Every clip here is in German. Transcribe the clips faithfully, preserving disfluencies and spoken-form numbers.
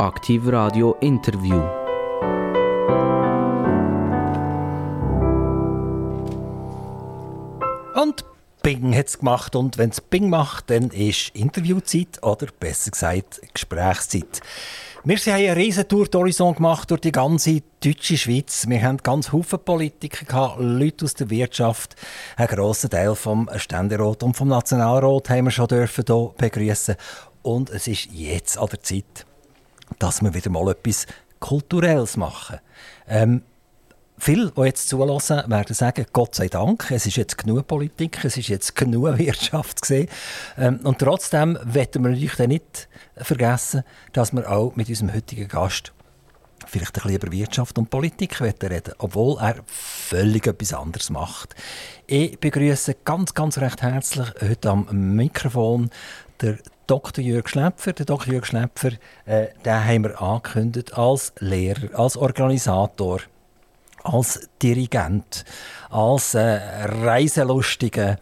Aktiv Radio Interview. Und Bing hat es gemacht, und wenn es Bing macht, dann ist Interviewzeit oder besser gesagt Gesprächszeit. Wir haben eine Riesentour d'Horizon gemacht durch die ganze deutsche Schweiz. Wir hatten ganz viele Politiker, Leute aus der Wirtschaft. Einen grossen Teil vom Ständerat und vom Nationalrat haben wir schon dürfen hier begrüßen. Und es ist jetzt an der Zeit, dass wir wieder mal etwas Kulturelles machen. Ähm, Viele, die jetzt zuhören, werden sagen, Gott sei Dank, es ist jetzt genug Politik, es ist jetzt genug Wirtschaft gewesen. Und trotzdem wollen wir natürlich nicht vergessen, dass wir auch mit unserem heutigen Gast vielleicht ein bisschen über Wirtschaft und Politik reden, obwohl er völlig etwas anderes macht. Ich begrüße ganz, ganz recht herzlich heute am Mikrofon der Doktor Jürg Schläpfer. Der Doktor Jürg Schläpfer, äh, den haben wir angekündigt als Lehrer, als Organisator, als Dirigent, als äh, Reiselustiger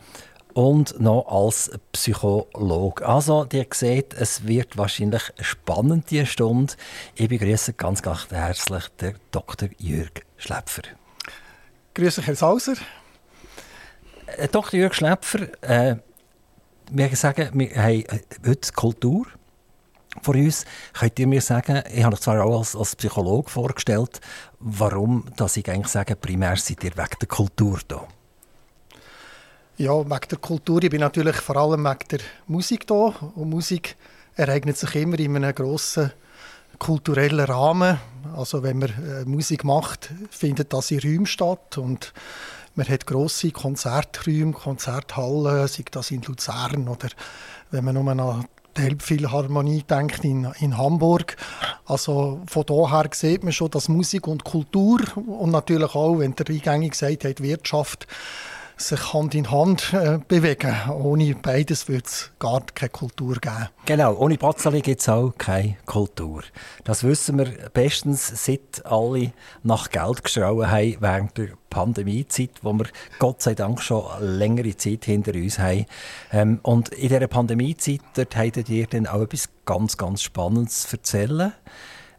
und noch als Psychologe. Also, ihr seht, es wird wahrscheinlich spannend, diese Stunde. Ich begrüße ganz, ganz herzlich den Doktor Jürg Schläpfer. Grüß dich, Herr Sauser. Äh, Doktor Jürg Schläpfer, äh, wir sagen, wir haben heute Kultur vor uns. Könnt ihr mir sagen, ich habe mich zwar auch als, als Psychologe vorgestellt, warum dass ich eigentlich sage, primär seid ihr wegen der Kultur da? Ja, wegen der Kultur. Ich bin natürlich vor allem wegen der Musik da. Und Musik ereignet sich immer in einem grossen kulturellen Rahmen. Also wenn man äh, Musik macht, findet das in Räumen statt. Und man hat grosse Konzerträume, Konzerthallen, sei das in Luzern oder wenn man nur an die Elbphilharmonie denkt in, in Hamburg. Also von daher sieht man schon, dass Musik und Kultur und natürlich auch, wenn der eingängig gesagt hat, Wirtschaft sich Hand in Hand äh, bewegen. Ohne beides würde es gar keine Kultur geben. Genau, ohne Batzeli gibt es auch keine Kultur. Das wissen wir bestens, seit alle nach Geld geschrauen haben während der Pandemiezeit, wo wir Gott sei Dank schon längere Zeit hinter uns haben. Ähm, und in dieser Pandemiezeit dort habt ihr dann auch etwas ganz, ganz Spannendes zu erzählen.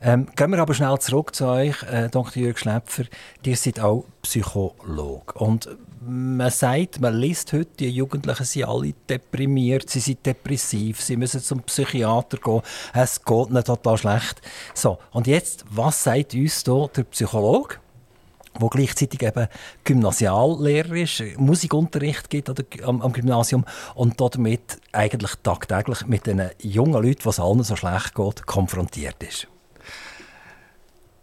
Ähm, gehen wir aber schnell zurück zu euch, äh, Doktor Jürg Schläpfer. Ihr seid auch Psychologe. Und man sagt, man liest heute, die Jugendlichen sind alle deprimiert, sie sind depressiv, sie müssen zum Psychiater gehen, es geht ihnen total schlecht. So, und jetzt, was sagt uns hier der Psychologe, der gleichzeitig eben Gymnasiallehrer ist, Musikunterricht gibt am, am Gymnasium und damit eigentlich tagtäglich mit den jungen Leuten, die es allen so schlecht geht, konfrontiert ist?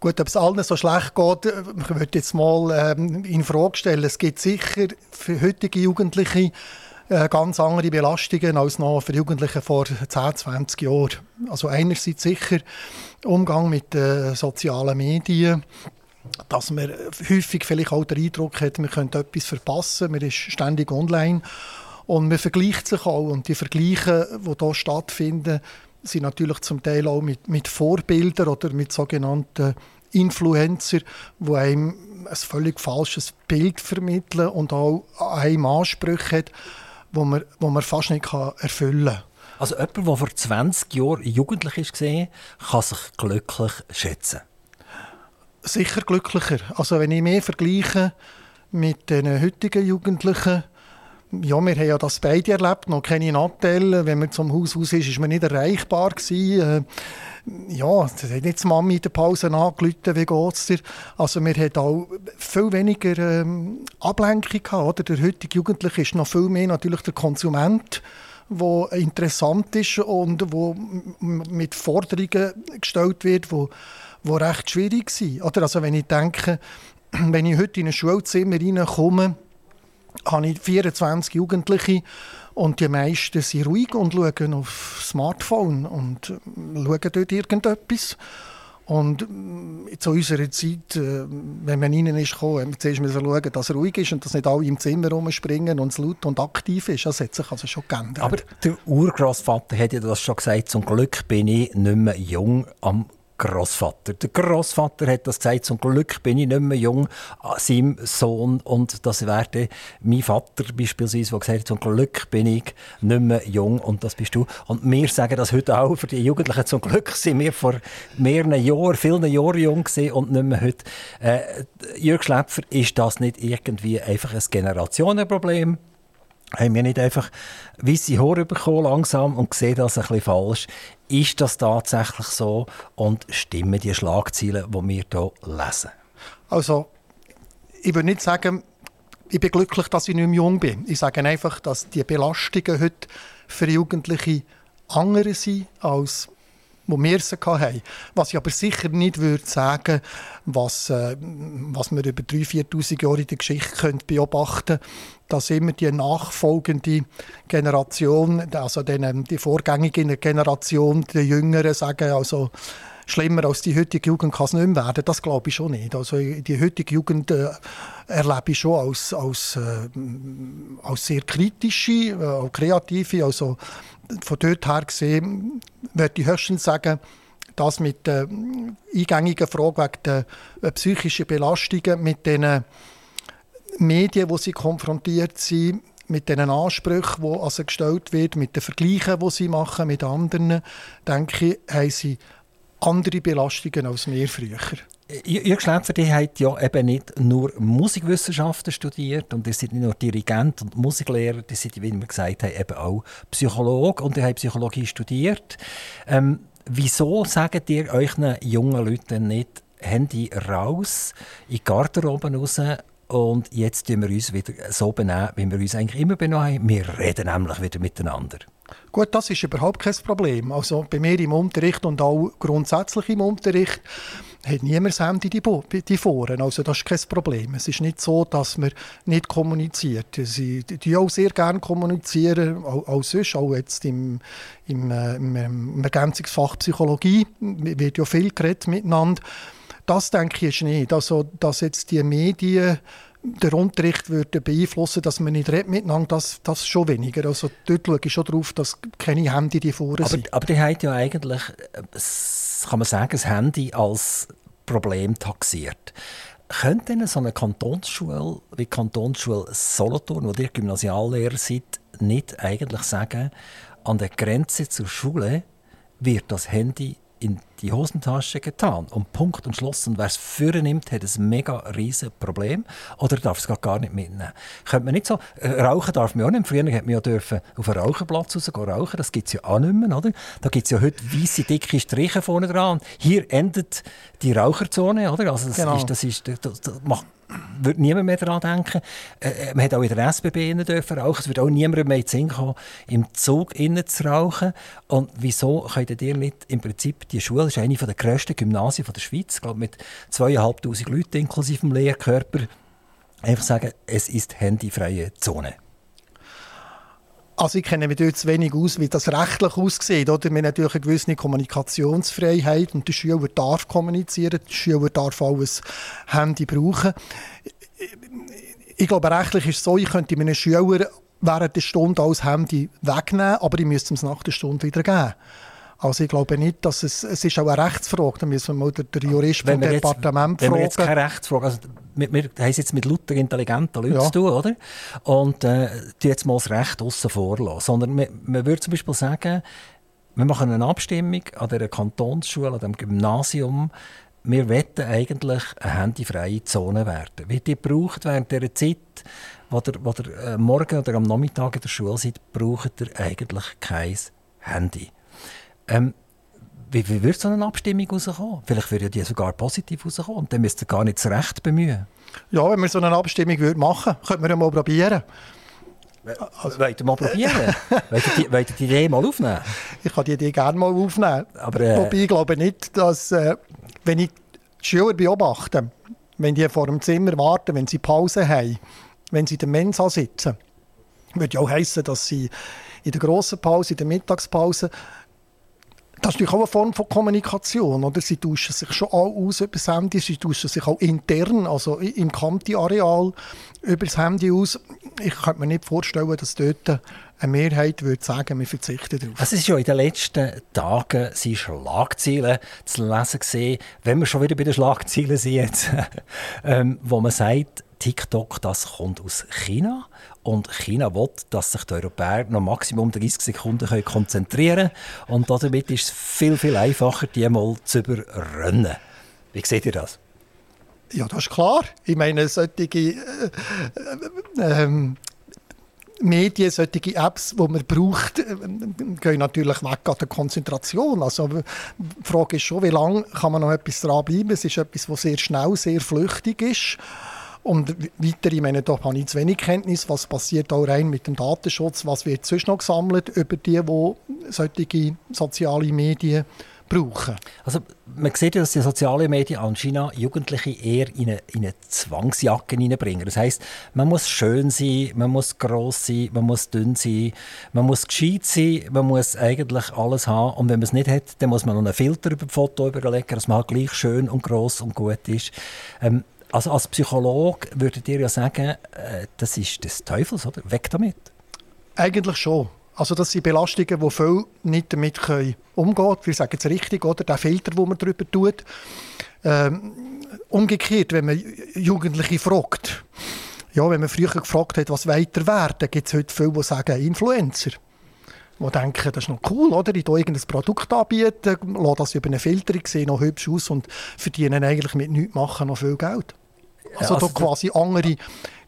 Gut, ob es allen so schlecht geht, ich würde jetzt mal ähm, in Frage stellen. Es gibt sicher für heutige Jugendliche äh, ganz andere Belastungen als noch für Jugendliche vor zehn, zwanzig Jahren. Also einerseits sicher Umgang mit äh, sozialen Medien, dass man häufig vielleicht auch den Eindruck hat, man könnte etwas verpassen, man ist ständig online und man vergleicht sich auch. Und die Vergleiche, die hier stattfinden, sind natürlich zum Teil auch mit, mit Vorbildern oder mit sogenannten Influencer, die einem ein völlig falsches Bild vermitteln und auch einem Ansprüche hat, wo man, wo man fast nicht erfüllen kann. Also jemand, der vor zwanzig Jahren jugendlich war, kann sich glücklich schätzen? Sicher glücklicher. Also wenn ich mehr vergleiche mit den heutigen Jugendlichen, ja, wir haben ja das beide erlebt, noch keine Nachteile. Wenn man zum Haus raus ist, war man nicht erreichbar. Äh, ja, das hat nicht die Mami in der Pause angerufen, wie geht es dir? Also wir hatten auch viel weniger ähm, Ablenkung gehabt, oder? Der heutige Jugendliche ist noch viel mehr natürlich der Konsument, der interessant ist und wo mit Forderungen gestellt wird, die recht schwierig sind. Oder? Also wenn ich denke, wenn ich heute in ein Schulzimmer reinkomme, habe ich vierundzwanzig Jugendliche und die meisten sind ruhig und schauen auf das Smartphone und schauen dort irgendetwas. Und zu unserer Zeit, wenn man rein ist, kam, zuerst müssen wir schauen, dass es ruhig ist und dass nicht alle im Zimmer rumspringen und es laut und aktiv ist. Das hat sich also schon geändert. Aber der Urgroßvater hat ja das schon gesagt, zum Glück bin ich nicht mehr jung am Grossvater. Der Grossvater hat das gesagt, zum Glück bin ich nicht mehr jung, seinem Sohn. Und das wäre dann mein Vater beispielsweise, der gesagt hat, zum Glück bin ich nicht mehr jung. Und das bist du. Und wir sagen das heute auch für die Jugendlichen. Zum Glück sind wir vor mehreren Jahren, vielen Jahren jung gewesen und nicht mehr heute. Äh, Jürg Schläpfer, ist das nicht irgendwie einfach ein Generationenproblem? Haben wir nicht einfach weisse Haare bekommen langsam und sehen das ein bisschen falsch? Ist das tatsächlich so und stimmen die Schlagzeilen, die wir hier lesen? Also, ich würde nicht sagen, ich bin glücklich, dass ich nicht mehr jung bin. Ich sage einfach, dass die Belastungen heute für Jugendliche andere sind, als wo wir sie hatten. Was ich aber sicher nicht würde sagen, was, äh, was man über dreitausend, viertausend Jahre in der Geschichte könnte beobachten, dass immer die nachfolgende Generation, also den, die vorgängige Generation, die Jüngeren sagen, also schlimmer als die heutige Jugend kann es nicht mehr werden. Das glaube ich schon nicht. Also die heutige Jugend äh, erlebe ich schon als, als, äh, als sehr kritische, äh, auch kreative, also von dort her gesehen, würde ich höchstens sagen, dass mit der eingängigen Frage wegen der psychischen Belastungen, mit den Medien, wo sie konfrontiert sind, mit den Ansprüchen, die also gestellt werden, mit den Vergleichen, die sie machen mit anderen, denke ich, haben sie andere Belastungen als wir früher. Jürg Schläpfer, die hat ja eben nicht nur Musikwissenschaften studiert und ihr seid nicht nur Dirigent und Musiklehrer, die sind, wie wir gesagt haben, eben auch Psychologe und ihr habt Psychologie studiert. Ähm, wieso sagt ihr euch jungen Leuten nicht, Handy raus, in die Garderobe raus und jetzt tun wir uns wieder so benehmen, wie wir uns eigentlich immer benommen haben. Wir reden nämlich wieder miteinander. Gut, das ist überhaupt kein Problem. Also bei mir im Unterricht und auch grundsätzlich im Unterricht hat niemand das Handy die Foren. Also das ist kein Problem. Es ist nicht so, dass man nicht kommuniziert. Sie kommunizieren auch sehr gerne, kommunizieren, auch, auch sonst, auch jetzt im, im, im, im Ergänzungsfach Psychologie wird ja viel geredet miteinander. Das denke ich nicht. Also, dass jetzt die Medien den Unterricht würden beeinflussen, dass man nicht redet miteinander, das, das schon weniger. Also dort schaue ich schon darauf, dass keine Handy die vorne sind. Aber die haben ja eigentlich, kann man sagen, das Handy als Problem taxiert. Könnte denn so eine Kantonsschule wie die Kantonsschule Solothurn, wo ihr Gymnasiallehrer seid, nicht eigentlich sagen, an der Grenze zur Schule wird das Handy in die Hosentasche getan. Und Punkt und Schluss. Und wer es vorne nimmt, hat ein mega riesen Problem. Oder darf es gar nicht mitnehmen. Könnte man nicht so... Äh, rauchen darf man auch nicht. Früher hat man ja dürfen auf einen Raucherplatz raus rauchen. Das gibt es ja auch nicht mehr. Oder? Da gibt es ja heute weisse, dicke Striche vorne dran. Und hier endet die Raucherzone. Oder? Also das genau. ist... Das ist das, das, das macht Würde niemand mehr daran denken. Äh, man hat auch in der S B B dürfen rauchen. Es wird auch niemand mehr in den Sinn kommen, im Zug innen zu rauchen. Und wieso könnt ihr nicht im Prinzip, die Schule ist eine der grössten Gymnasien der Schweiz, glaube mit zweitausendfünfhundert Leuten inklusive dem Lehrkörper, einfach sagen, es ist handyfreie Zone. Also ich kenne mich dort zu wenig aus, wie das rechtlich aussieht. Oder? Wir haben natürlich eine gewisse Kommunikationsfreiheit und der Schüler darf kommunizieren, der Schüler darf auch ein Handy brauchen. Ich glaube, rechtlich ist es so, ich könnte meinen Schülern während der Stunde auch das Handy wegnehmen, aber ich müsste es nach der Stunde wieder geben. Also ich glaube nicht, dass es, es ist auch eine Rechtsfrage, da müssen wir mal den, den Juristen vom Departement fragen. Wenn wir jetzt keine Rechtsfrage, also wir, wir haben es jetzt mit lauter intelligenten Leuten ja. zu tun, oder? Und äh, die jetzt mal das Recht aussen vor lassen. Sondern man, man würde zum Beispiel sagen, wir machen eine Abstimmung an dieser Kantonsschule, an diesem Gymnasium, wir wollen eigentlich eine handyfreie Zone werden. Wie die braucht während dieser Zeit, wo ihr, wo ihr äh, morgen oder am Nachmittag in der Schule seid, braucht ihr eigentlich kein Handy. Ähm, wie, wie würde so eine Abstimmung rauskommen? Vielleicht würde die sogar positiv rauskommen und dann müsst ihr gar nicht das Recht bemühen. Ja, wenn wir so eine Abstimmung würd machen würden, könnten wir ja mal probieren. Also, wollt ihr mal probieren? wollt, ihr die, wollt ihr die Idee mal aufnehmen? Ich kann die Idee gerne mal aufnehmen. Aber, äh, Wobei ich glaube nicht, dass, äh, wenn ich die Schüler beobachte, wenn die vor dem Zimmer warten, wenn sie Pause haben, wenn sie in der Mensa sitzen, würde ja auch heissen, dass sie in der grossen Pause, in der Mittagspause Das ist natürlich auch eine Form von Kommunikation, oder? Sie tauschen sich schon auch aus über das Handy, sie tauschen sich auch intern, also im Kanti-Areal, über das Handy aus. Ich könnte mir nicht vorstellen, dass dort eine Mehrheit würde sagen, wir verzichten darauf. Es ist ja in den letzten Tagen sind Schlagzeilen zu lesen gewesen, wenn wir schon wieder bei den Schlagzeilen sind, jetzt, ähm, wo man sagt, TikTok, das kommt aus China. Und China will, dass sich die Europäer noch maximum dreißig Sekunden konzentrieren können. Und damit ist es viel, viel einfacher, die mal zu überrennen. Wie seht ihr das? Ja, das ist klar. Ich meine, solche äh, äh, äh, Medien, solche Apps, die man braucht, äh, gehen natürlich weg an der Konzentration. Also, die Frage ist schon, wie lange kann man noch etwas dranbleiben? Es ist etwas, das sehr schnell, sehr flüchtig ist. Und weiter, ich meine, da habe ich zu wenig Kenntnis, was passiert auch rein mit dem Datenschutz, was wird sonst noch gesammelt über die, die solche soziale Medien brauchen. Also man sieht ja, dass die sozialen Medien an China Jugendliche eher in eine, in eine Zwangsjacke hineinbringen. Das heisst, man muss schön sein, man muss gross sein, man muss dünn sein, man muss gescheit sein, man muss eigentlich alles haben. Und wenn man es nicht hat, dann muss man noch einen Filter über das Foto überlegen, dass man halt gleich schön und gross und gut ist. Ähm, Also als Psychologe würdet ihr ja sagen, das ist des Teufels, oder? Weg damit. Eigentlich schon. Also das sind Belastungen, die viele nicht damit umgehen können. Wir sagen es richtig, oder? Der Filter, den man darüber tut. Ähm, umgekehrt, wenn man Jugendliche fragt, ja, wenn man früher gefragt hat, was weiter werden, gibt es heute viele, die sagen Influencer. Die denken, das ist noch cool, oder? Ich biete ein Produkt an, lasse das über einen Filter, sehe noch hübsch aus und verdienen eigentlich mit nichts machen noch viel Geld. Also, ja, also da quasi andere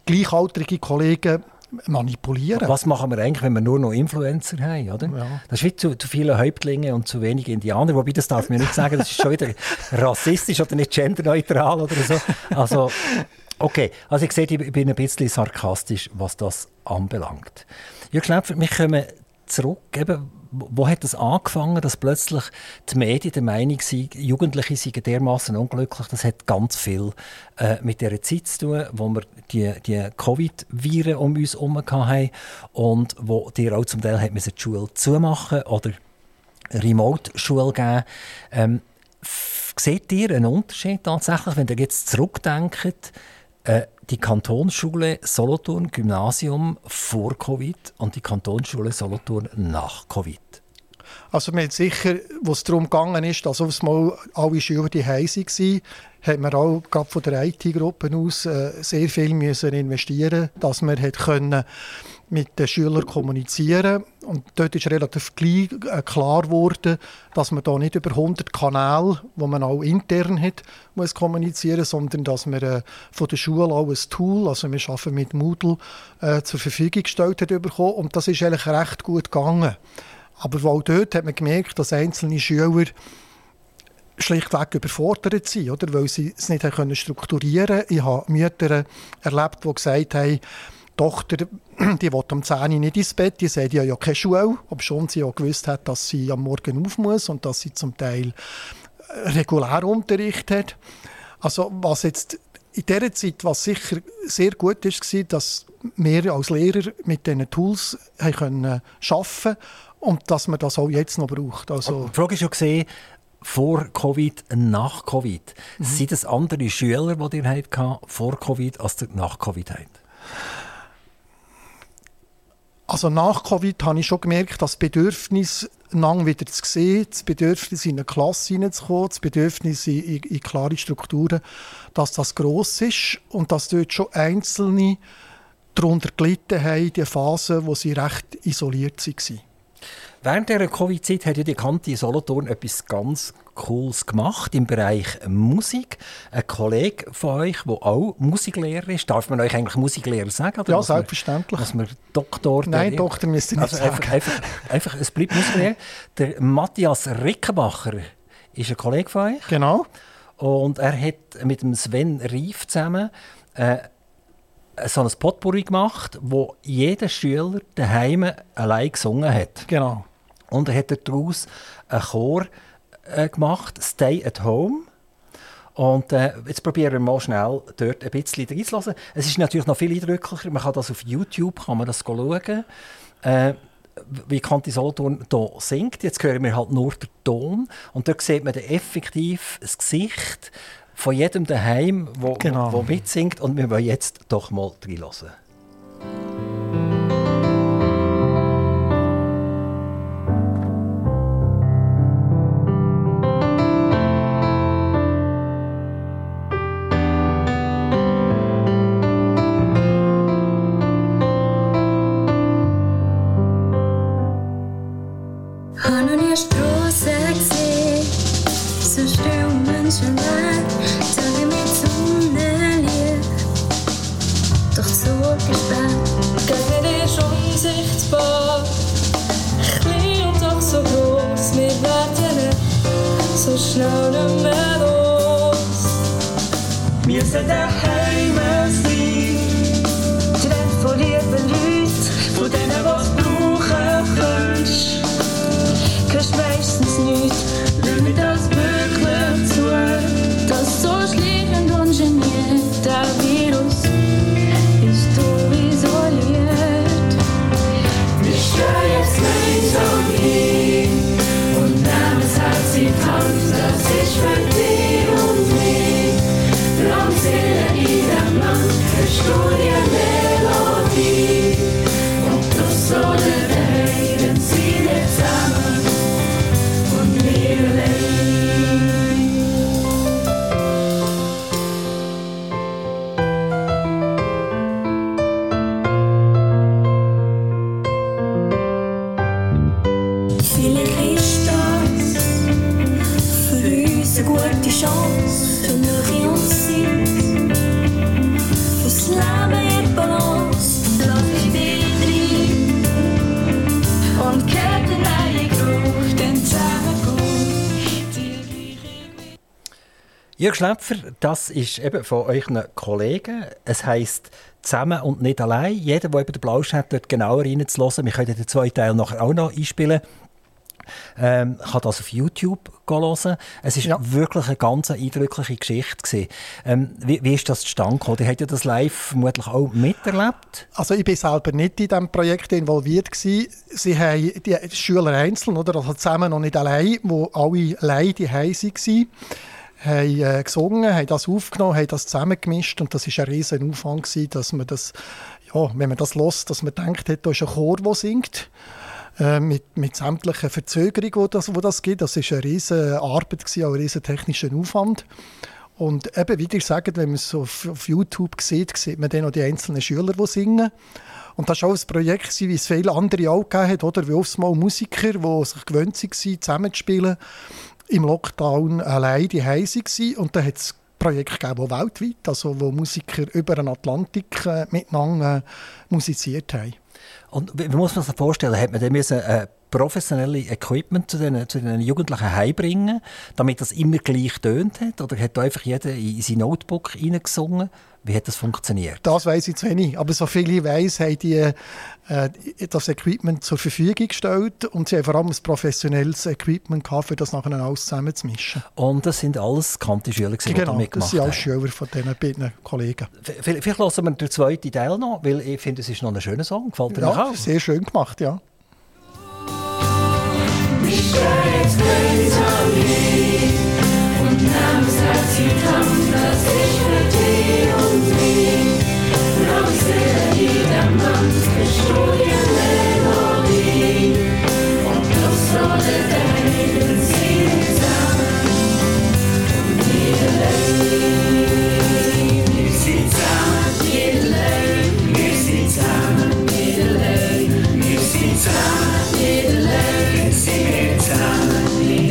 gleichaltrige Kollegen manipulieren. Was machen wir eigentlich, wenn wir nur noch Influencer haben, oder? Ja. Das ist wie zu, zu viele Häuptlinge und zu wenige Indianer. Wobei, das darf man nicht sagen, das ist schon wieder rassistisch oder nicht genderneutral oder so. Also, okay. Also ich sehe, ich bin ein bisschen sarkastisch, was das anbelangt. Jürg Schläpfer, wir kommen zurück. Eben, wo hat das angefangen, dass plötzlich die Medien der Meinung sind, Jugendliche seien dermassen unglücklich? Das hat ganz viel äh, mit dieser Zeit zu tun, wo wir die, die Covid-Viren um uns herum hatten und wo die auch zum Teil hat die Schule zumachen oder Remote-Schule geben. Ähm, seht ihr einen Unterschied tatsächlich, wenn ihr jetzt zurückdenkt, äh, die Kantonsschule Solothurn Gymnasium vor Covid und die Kantonsschule Solothurn nach Covid? Also wir sind sicher, wo es darum gegangen ist, dass aufs Mal alle Schüler die Heise waren, hat man auch gerade von der I T-Gruppe aus sehr viel müssen investieren, dass man hat können mit den Schülern kommunizieren. Und dort ist relativ klar geworden, dass man da nicht über hundert Kanäle, die man auch intern hat, muss kommunizieren, sondern dass man von der Schule auch ein Tool, also wir arbeiten mit Moodle, zur Verfügung gestellt hat bekommen. Und das ist eigentlich recht gut gegangen. Aber auch dort hat man gemerkt, dass einzelne Schüler schlichtweg überfordert sind, oder? Weil sie es nicht können strukturieren konnten. Ich habe Mütter erlebt, die gesagt haben, die Tochter, die will um zehn Uhr nicht ins Bett, die sagt, die hat ja keine Schule, obwohl sie ja gewusst hat, dass sie am Morgen auf muss und dass sie zum Teil regulär Unterricht hat. Also was jetzt in dieser Zeit, was sicher sehr gut war, dass wir als Lehrer mit diesen Tools arbeiten konnten und dass man das auch jetzt noch braucht. Also, die Frage ist ja gesehen, vor Covid, nach Covid. Mhm. Sind es andere Schüler, die ihr hatten, vor Covid, als ihr nach Covid habt? Also nach Covid habe ich schon gemerkt, dass das Bedürfnis, lang wieder zu sehen, das Bedürfnis, in eine Klasse hineinzukommen, das Bedürfnis, in, in, in klare Strukturen, dass das gross ist und dass dort schon Einzelne darunter gelitten haben, die Phase, wo sie recht isoliert waren. Während dieser Covid-Zeit hat ja die Kante in Solothurn etwas ganz Cooles gemacht im Bereich Musik. Ein Kollege von euch, der auch Musiklehrer ist. Darf man euch eigentlich Musiklehrer sagen? Oder ja, muss selbstverständlich. Man, muss man Doktor... Nein, der, Doktor müsst ihr nicht also sagen. Einfach, einfach, einfach, es bleibt Musiklehrer. Der Matthias Rickenbacher ist ein Kollege von euch. Genau. Und er hat mit dem Sven Reif zusammen äh, so ein Potpourri gemacht, wo jeder Schüler daheim allein gesungen hat. Genau. Und er hat daraus einen Chor äh, gemacht, «Stay at Home». Und äh, jetzt probieren wir mal schnell dort ein bisschen reinzuhören. Es ist natürlich noch viel eindrücklicher. Man kann das auf YouTube kann man das schauen. Äh, wie Kanti Solothurn hier singt. Jetzt hören wir halt nur den Ton. Und dort sieht man dann effektiv das Gesicht von jedem daheim, wo, genau. wo mitsingt. Und wir wollen jetzt doch mal reinhören. Jürg Schläpfer, das ist eben von euren Kollegen. Es heisst «Zusammen und nicht allein». Jeder, der eben den Blausch hat, dort genauer reinzuhören. Wir können den zweiten Teil nachher auch noch einspielen. Ähm, kann das auf YouTube hören. Es war ja. wirklich eine ganz eindrückliche Geschichte. Ähm, wie, wie ist das zustande gekommen? Ihr habt ja das live vermutlich auch miterlebt. Also ich war selber nicht in diesem Projekt involviert gewesen. Sie haben die Schüler einzeln, oder? Also «Zusammen und nicht allein», wo alle allein die Heise waren. Haben äh, gesungen, haben das aufgenommen, haben das zusammengemischt und das war ein riesen Aufwand gewesen, dass man das, ja, wenn man das hört, dass man denkt, da ist ein Chor, der singt, äh, mit, mit sämtlichen Verzögerungen, die das, das gibt. Das war eine riesen Arbeit gewesen, auch ein riesen technischer Aufwand. Und eben, wie ihr sagt, wenn man es auf, auf YouTube sieht, sieht man dann auch die einzelnen Schüler, die singen. Und das war auch ein Projekt, wie es viele andere auch gegeben hat, oder? Wie oft mal Musiker, die sich gewöhnt waren, zusammenzuspielen, im Lockdown allein die Heise gsi und da hat es Projekte gegeben, weltweit, also wo Musiker über den Atlantik äh, miteinander äh, musiziert haben. Und wie muss man sich das vorstellen? Hat man dann müssen, äh, professionelle Equipment zu den, zu den Jugendlichen heimbringen, damit das immer gleich tönt hat? Oder hat da einfach jeder in sein Notebook hineingesungen? Wie hat das funktioniert? Das weiss ich zu wenig. Aber so viele ich weiss, haben die äh, das Equipment zur Verfügung gestellt und sie haben vor allem ein professionelles Equipment gehabt, für das nachher alles zusammenzumischen. Und das sind alles bekannte Schüler, die genau, mitgemacht haben? Genau, das sind alles Schüler von diesen beiden Kollegen. Vielleicht, vielleicht hören wir den zweiten Teil noch, weil ich finde, es ist noch ein schöner Song. Gefällt dir ja, auch? Ja, sehr schön gemacht, ja. Ich höre jetzt Gläser und namens hat sie Kampf, dass ich für dich und mich noch sehe jedermanns Bestudien Melodie und doch solle deinen Sinn zusammen und jeder Leben, wir sind zusammen, jeder Leben, wir sind zusammen, jeder Leben, wir sind zusammen, jeder Leben, wir sind zusammen. Sing it, darling.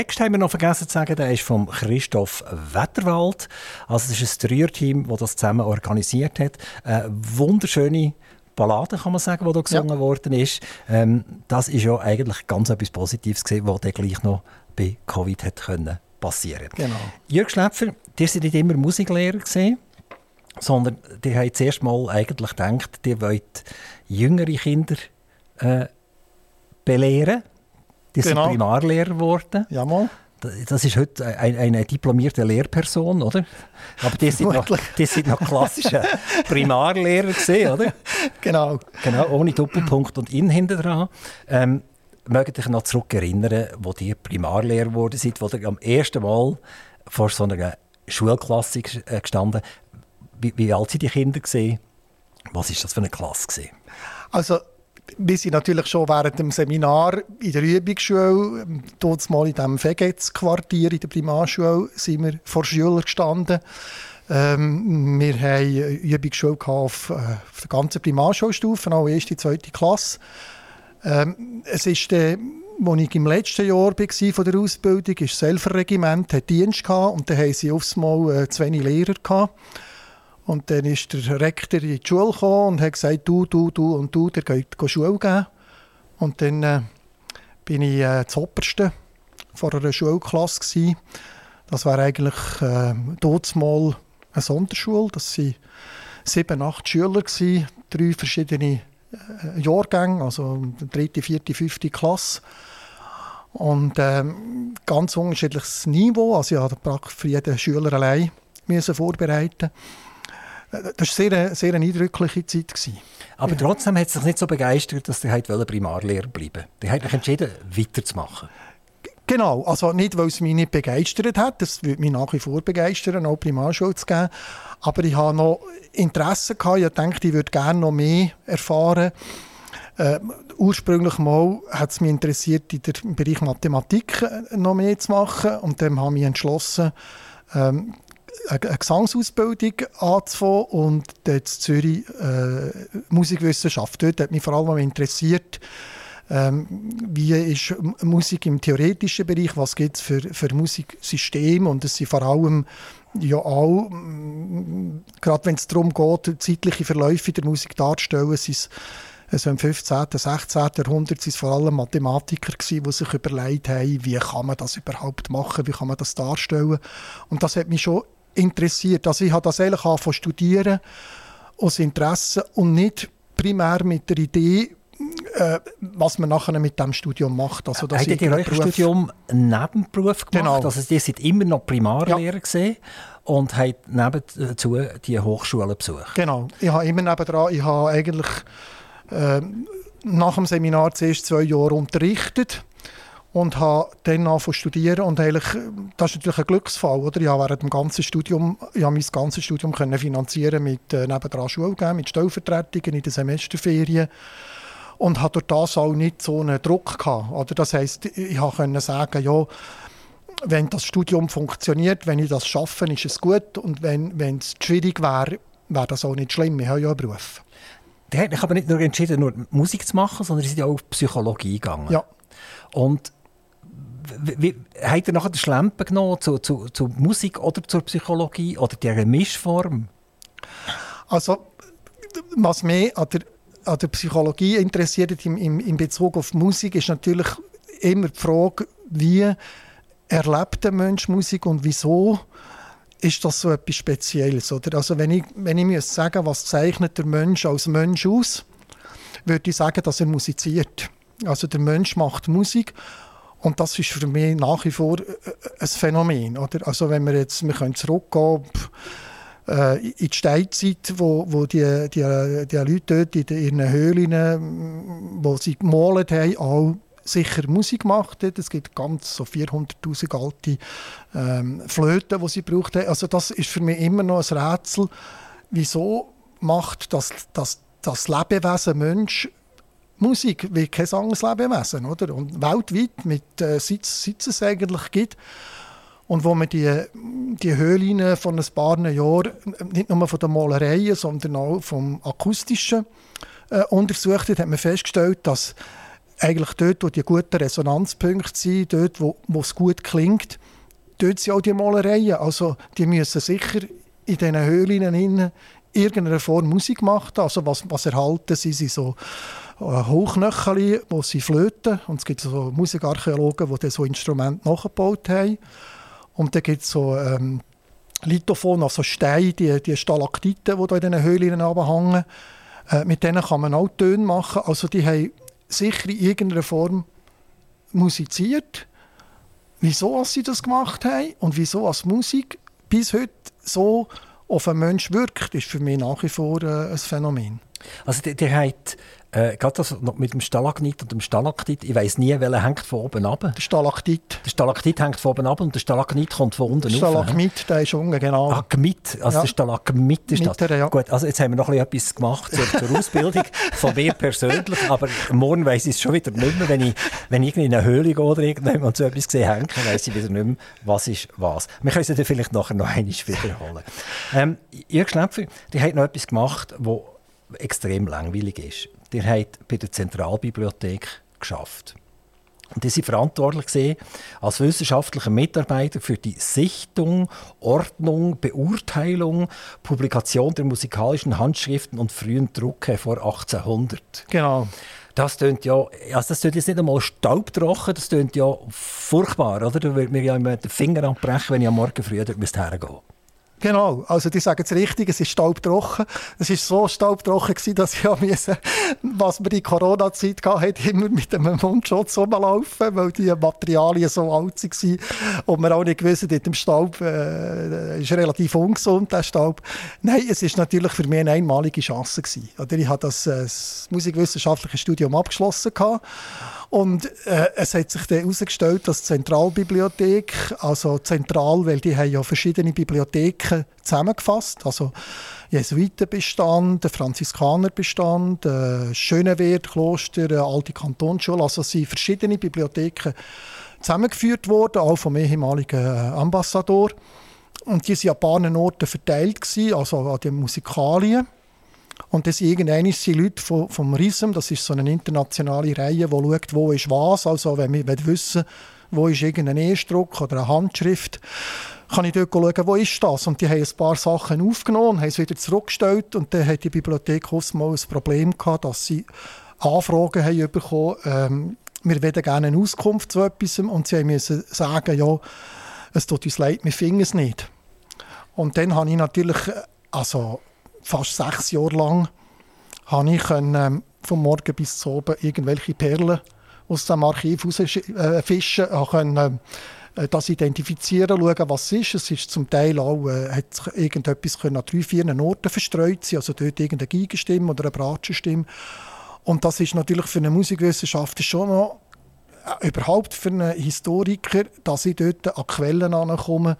Text haben wir noch vergessen zu sagen, der ist von Christoph Wetterwald. Also es ist ein Dreierteam, das das zusammen organisiert hat. Eine wunderschöne Ballade, kann man sagen, die da gesungen ja. worden ist. Ähm, das ist ja eigentlich ganz etwas Positives gewesen, was dann gleich noch bei Covid hat können passieren. Genau. Jürg Schläpfer, ihr seid nicht immer Musiklehrer gewesen, sondern ihr habt zuerst mal eigentlich gedacht, ihr wollt jüngere Kinder äh, belehren. Die sind genau. Primarlehrer geworden. Jawohl. Das ist heute eine, eine diplomierte Lehrperson, oder? Aber die sind noch, die sind noch klassische Primarlehrer gewesen, oder? Genau. Genau, ohne Doppelpunkt und In hinten dran. Ähm, mögt ihr euch noch zurück erinnern, wo die Primarlehrer geworden sind, wo ihr am ersten Mal vor so einer Schulklasse gestanden. Wie, wie alt sind die Kinder gewesen? Was war das für eine Klasse gewesen? Also, wir sind natürlich schon während dem Seminar in der Übungsschule, mal in diesem Fegetz-Quartier in der Primarschule, sind wir vor Schülern gestanden. Ähm, wir hatten Übungsschule auf, äh, auf der ganzen Primarschulstufe, auch erste, zweite Klasse. Ähm, es ist, äh, als ich im letzten Jahr war, von der Ausbildung war, das Selferregiment hatte Dienst gehabt, und dann hatten sie aufs Mal äh, zu wenig Lehrer gehabt. Und dann ist der Rektor in die Schule gekommen und hat gesagt, du, du, du und du, der geht Schule geben. Und dann äh, bin ich äh, das Oberste vor einer Schulklasse gewesen. Das war eigentlich äh, dort mal eine Sonderschule. Das waren sieben, acht Schüler gewesen, drei verschiedene äh, Jahrgänge, also dritte, vierte, fünfte Klasse. Und äh, ganz unterschiedliches Niveau. Also ich musste praktisch für jeden Schüler allein vorbereiten. Das war sehr, eine sehr eindrückliche Zeit. Aber trotzdem hat es sich nicht so begeistert, dass die Primarlehrer bleiben wollten. Die haben sich entschieden, weiterzumachen. Genau, also nicht, weil es mich nicht begeistert hat. Das würde mich nach wie vor begeistern, auch Primarschule zu geben. Aber ich hatte noch Interesse gehabt. Ich dachte, ich würde gerne noch mehr erfahren. Äh, ursprünglich mal hat es mich interessiert, in der, im Bereich Mathematik noch mehr zu machen. Und dann habe ich mich entschlossen, ähm, eine Gesangsausbildung anzufangen und in Zürich äh, Musikwissenschaft. Dort hat mich vor allem interessiert, ähm, wie ist Musik im theoretischen Bereich, was gibt es für, für Musiksysteme, und es sind vor allem ja auch, gerade wenn es darum geht, zeitliche Verläufe der Musik darzustellen, es ist, also im fünfzehnten, sechzehnten Jahrhundert waren es vor allem Mathematiker, die sich überlegt haben, wie kann man das überhaupt machen, wie kann man das darstellen. Und das hat mich schon interessiert. Also ich habe das eigentlich angefangen zu studieren, aus Interesse und nicht primär mit der Idee, äh, was man nachher mit diesem Studium macht. Also, dass äh, ich ihr euch Beruf... Studium Nebenberuf gemacht? Genau. Also ihr seid immer noch Primarlehrer ja. gewesen und habt nebenzu die Hochschule besucht? Genau. Ich habe immer nebendran, ich habe eigentlich äh, nach dem Seminar zuerst zwei Jahre unterrichtet und habe dann angefangen zu studieren, und eigentlich, das ist natürlich ein Glücksfall, oder? Ich habe während dem ganzen Studium, ich habe mein ganzes Studium können finanzieren mit äh, nebendran Schule geben, mit Stellvertretungen in den Semesterferien, und habe durch das auch nicht so einen Druck gehabt, oder? Das heisst, ich konnte sagen, ja, wenn das Studium funktioniert, wenn ich das schaffe, ist es gut, und wenn, wenn es schwierig wäre, wäre das auch nicht schlimm, ich habe ja einen Beruf. Der hat sich aber nicht nur entschieden, nur Musik zu machen, sondern sie sind ja auch auf Psychologie gegangen. Ja. Und wie, habt ihr nachher den Schlempen genommen zu, zu, zu Musik oder zur Psychologie oder dieser Mischform? Also, was mich an der, an der Psychologie interessiert im, im, in Bezug auf Musik, ist natürlich immer die Frage, wie erlebt der Mensch Musik und wieso ist das so etwas Spezielles. Oder? Also, wenn ich, wenn ich sagen müsste, was zeichnet der Mensch als Mensch aus, würde ich sagen, dass er musiziert. Also der Mensch macht Musik, und das ist für mich nach wie vor ein Phänomen. Oder? Also wenn wir jetzt, wir können zurückgehen äh, in die Steinzeit, wo, wo die, die, die Leute dort in ihren Höhlen, wo sie gemalt haben, auch sicher Musik gemacht haben. Es gibt ganz so vierhunderttausend alte ähm, Flöten, die sie gebraucht haben. Also das ist für mich immer noch ein Rätsel, wieso macht das, das, das Lebewesen Mensch Musik, wie kein anderes Lebewesen, oder? Und weltweit mit äh, Sitz, Sitz es eigentlich gibt. Und wo man die, die Höhlen von ein paar Jahren nicht nur von den Malereien, sondern auch vom Akustischen äh, untersucht hat, hat man festgestellt, dass eigentlich dort, wo die guten Resonanzpunkte sind, dort, wo es gut klingt, dort sind auch die Malereien. Also die müssen sicher in diesen Höhlen in irgendeiner Form Musik machen. Also was, was erhalten sie, sind so Hochknöcheli, wo sie flöten. Und es gibt so Musikarchäologen, die diese so Instrumente nachgebaut haben. Und dann gibt es so ähm, Lithophone, also Steine, die, die Stalaktiten, die da in diesen Höhlen runterhängen. Äh, mit denen kann man auch Töne machen. Also die haben sicher in irgendeiner Form musiziert. Wieso sie das gemacht haben und wieso Musik bis heute so auf einen Menschen wirkt, ist für mich nach wie vor äh, ein Phänomen. Also die, die hat äh, gerade das mit dem Stalagnit und dem Stalaktit, ich weiss nie, welcher hängt von oben ab. Der Stalaktit. Der Stalaktit hängt von oben ab und der Stalagnit kommt von unten rauf. Der Stalagmit, der ist unten, genau. Ah, Gmit, also ja. Der Stalagmit ist Mitter, das. Ja. Gut, also jetzt haben wir noch etwas gemacht zur, zur Ausbildung von mir persönlich, aber morgen weiss ich es schon wieder nicht mehr, wenn ich, wenn ich in eine Höhle gehe oder irgendjemand so etwas gesehen hängt, dann weiss ich wieder nicht mehr, was ist was. Wir können es dann vielleicht nachher noch einmal wiederholen. Ähm, Jürg Schläpfer, die hat noch etwas gemacht, wo extrem langweilig ist. Der hat bei der Zentralbibliothek geschafft. Und die sind verantwortlich als wissenschaftlicher Mitarbeiter für die Sichtung, Ordnung, Beurteilung, Publikation der musikalischen Handschriften und frühen Drucke vor achtzehnhundert. Genau. Das tönt ja, also das tönt jetzt nicht einmal staubtrocken, das tönt ja furchtbar, oder? Da würde mir ja immer den Finger abbrechen, wenn ich am Morgen früh dort hergehen müsste. Genau, also die sagen es richtig, es ist staubtrocken. Es war so staubtrocken, dass ich, musste, was wir in Corona-Zeit hatten, immer mit einem Mundschutz rumlaufen, weil die Materialien so alt waren und wir auch nicht wissen, dass der Staub äh, ist relativ ungesund, der Staub. Nein, es war natürlich für mich eine einmalige Chance. Oder ich hatte das, äh, das musikwissenschaftliche Studium abgeschlossen und äh, es hat sich dann herausgestellt, dass die Zentralbibliothek, also zentral, weil die haben ja verschiedene Bibliotheken zusammengefasst. Also Jesuitenbestand, Franziskanerbestand, äh, Schönewehrkloster, äh, alte Kantonsschule. Also sind verschiedene Bibliotheken zusammengeführt worden, auch vom ehemaligen äh, Ambassador. Und die waren an paar Orten verteilt gewesen, also an den Musikalien. Und das sind irgendwann die Leute vom, vom R I S M, das ist so eine internationale Reihe, die schaut, wo ist was. Also wenn wir wissen, wo ist irgendein Ersdruck oder eine Handschrift, kann ich dort schauen, wo ist das? Und die haben ein paar Sachen aufgenommen, haben es wieder zurückgestellt und dann hatte die Bibliothek mal ein Problem gehabt, dass sie Anfragen haben bekommen, ähm, wir wollen gerne eine Auskunft zu etwas und sie mussten sagen, ja, es tut uns leid, wir finden es nicht. Und dann habe ich natürlich, also fast sechs Jahre lang, habe ich ähm, von morgen bis zu oben irgendwelche Perlen aus dem Archiv rausfischen können, das identifizieren, schauen, was es ist. Es ist zum Teil auch, äh, hat irgendetwas können an drei, vier Orten verstreut sein, also dort irgendeine Geigenstimme oder eine Bratschenstimme. Und das ist natürlich für eine Musikwissenschaft schon noch, äh, überhaupt für einen Historiker, dass ich dort an Quellen ankomme,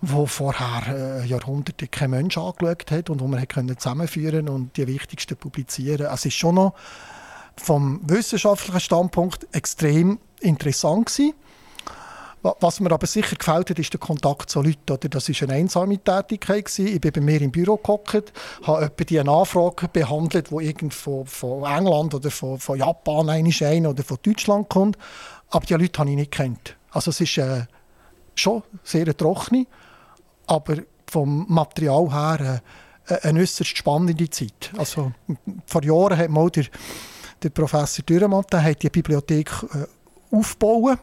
die vorher äh, Jahrhunderte kein Mensch angeschaut hat und die man hat zusammenführen und die wichtigsten publizieren. Es ist schon noch vom wissenschaftlichen Standpunkt extrem interessant gewesen. Was mir aber sicher gefällt hat, ist der Kontakt zu Leuten. Oder? Das war eine einsame Tätigkeit. Ich bin bei mir im Büro gehockt, habe eine Anfrage behandelt, die irgend von, von England oder von, von Japan eine oder von Deutschland kommt. Aber die Leute habe ich nicht gekannt. Also es ist äh, schon sehr trocken, aber vom Material her äh, eine äußerst spannende Zeit. Also, vor Jahren hat mal der, der Professor Dürrematt die Bibliothek äh, aufgebaut.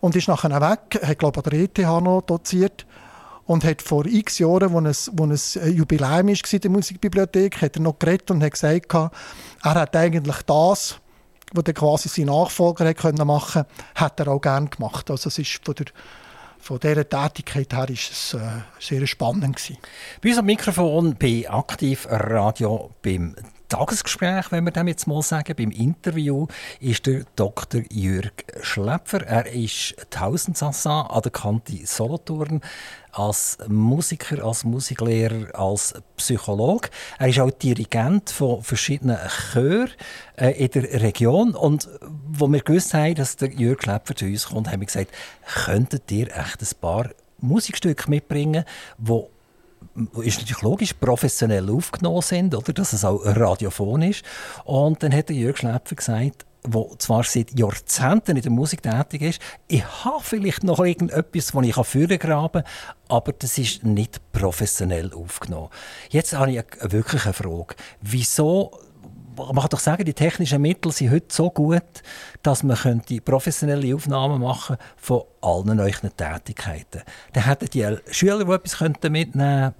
Und ist nachher weg, hat glaube ich an der E T H noch doziert und hat vor x Jahren, als es ein Jubiläum war in der Musikbibliothek, hat er noch geredet und hat gesagt, er hat eigentlich das, was er quasi seinen Nachfolger hat können machen, hat er auch gerne gemacht. Also es ist von der Von dieser Tätigkeit her war es äh, sehr spannend gewesen. Bei uns am Mikrofon bei Aktiv Radio beim Tagesgespräch, wenn wir dem jetzt mal sagen, beim Interview, ist der Doktor Jürg Schläpfer. Er ist Tausendsassa an der Kante Solothurn, als Musiker, als Musiklehrer, als Psychologe. Er ist auch Dirigent von verschiedenen Chören äh, in der Region. Und als wir gewusst haben, dass der Jürg Schläpfer zu uns kommt, haben wir gesagt, könntet ihr echt ein paar Musikstücke mitbringen, die ist natürlich logisch, professionell aufgenommen sind, oder? Dass es auch radiophon ist. Und dann hat der Jürg Schläpfer gesagt, der zwar seit Jahrzehnten in der Musik tätig ist. Ich habe vielleicht noch irgendetwas, das ich vorne graben kann, aber das ist nicht professionell aufgenommen. Jetzt habe ich wirklich eine Frage. Wieso, man kann doch sagen, die technischen Mittel sind heute so gut, dass man professionelle Aufnahmen machen von allen euren Tätigkeiten. Dann hätten die Schüler, die etwas mitnehmen könnten,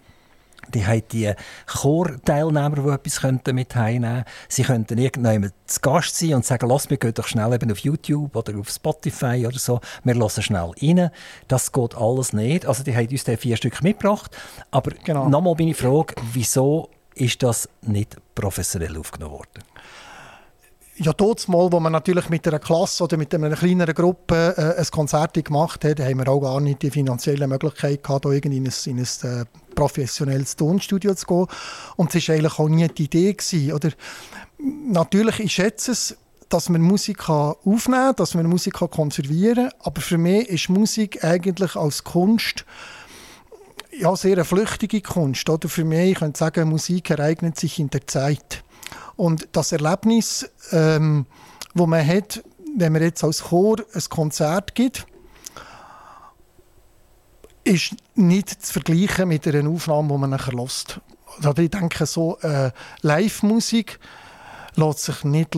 die haben die Chorteilnehmer, die etwas mit heimnehmen könnten. Sie könnten irgendjemand zu Gast sein und sagen, «Lass, wir gehen doch schnell eben auf YouTube oder auf Spotify oder so. Wir hören schnell rein.» Das geht alles nicht. Also die haben uns diese vier Stück mitgebracht. Aber genau. Nochmal meine Frage, wieso ist das nicht professionell aufgenommen worden? Ja, dort mal, wo man natürlich mit einer Klasse oder mit einer kleineren Gruppe äh, ein Konzert gemacht hat, haben wir auch gar nicht die finanzielle Möglichkeit gehabt, irgendwie in ein, in ein äh, professionelles Tonstudio zu gehen. Und es war eigentlich auch nie die Idee gewesen, oder? Natürlich, ich schätze es, dass man Musik aufnehmen kann, dass man Musik konservieren kann. Aber für mich ist Musik eigentlich als Kunst ja, sehr eine flüchtige Kunst. Oder? Für mich, ich könnte sagen, Musik ereignet sich in der Zeit. Und das Erlebnis, ähm, das man hat, wenn man jetzt als Chor ein Konzert gibt, ist nicht zu vergleichen mit einer Aufnahme, die man nachher hört. Also ich denke, so äh, Live-Musik lässt sich nicht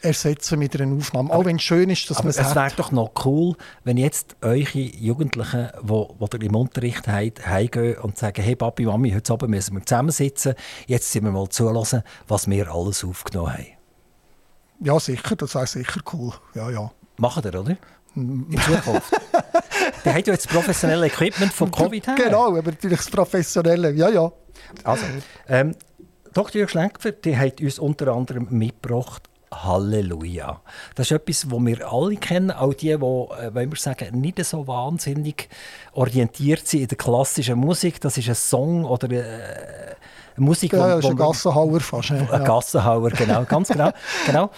ersetzen mit einer Aufnahme. Aber, auch wenn es schön ist, dass man es hat. Es wäre doch noch cool, wenn jetzt eure Jugendlichen, die, die im Unterricht habt, heimgehen und sagen, «Hey Papi, Mami, heute Abend müssen wir zusammensitzen, jetzt sind wir mal zuhören, was wir alles aufgenommen haben.» Ja, sicher, das wäre sicher cool. Ja, ja. Machen wir, oder? In Zukunft. Die haben ja jetzt das professionelle Equipment von Covid her. Genau, aber natürlich das professionelle, ja, ja. Also, ähm, Doktor Jürg Schläpfer, die hat uns unter anderem mitgebracht «Halleluja». Das ist etwas, das wir alle kennen, auch die, die, wenn wir sagen, nicht so wahnsinnig orientiert sind in der klassischen Musik. Das ist ein Song oder eine Musik, die... Ja, das ist ein Gassenhauer fast. Ja. Ein Gassenhauer, genau, ganz genau. genau.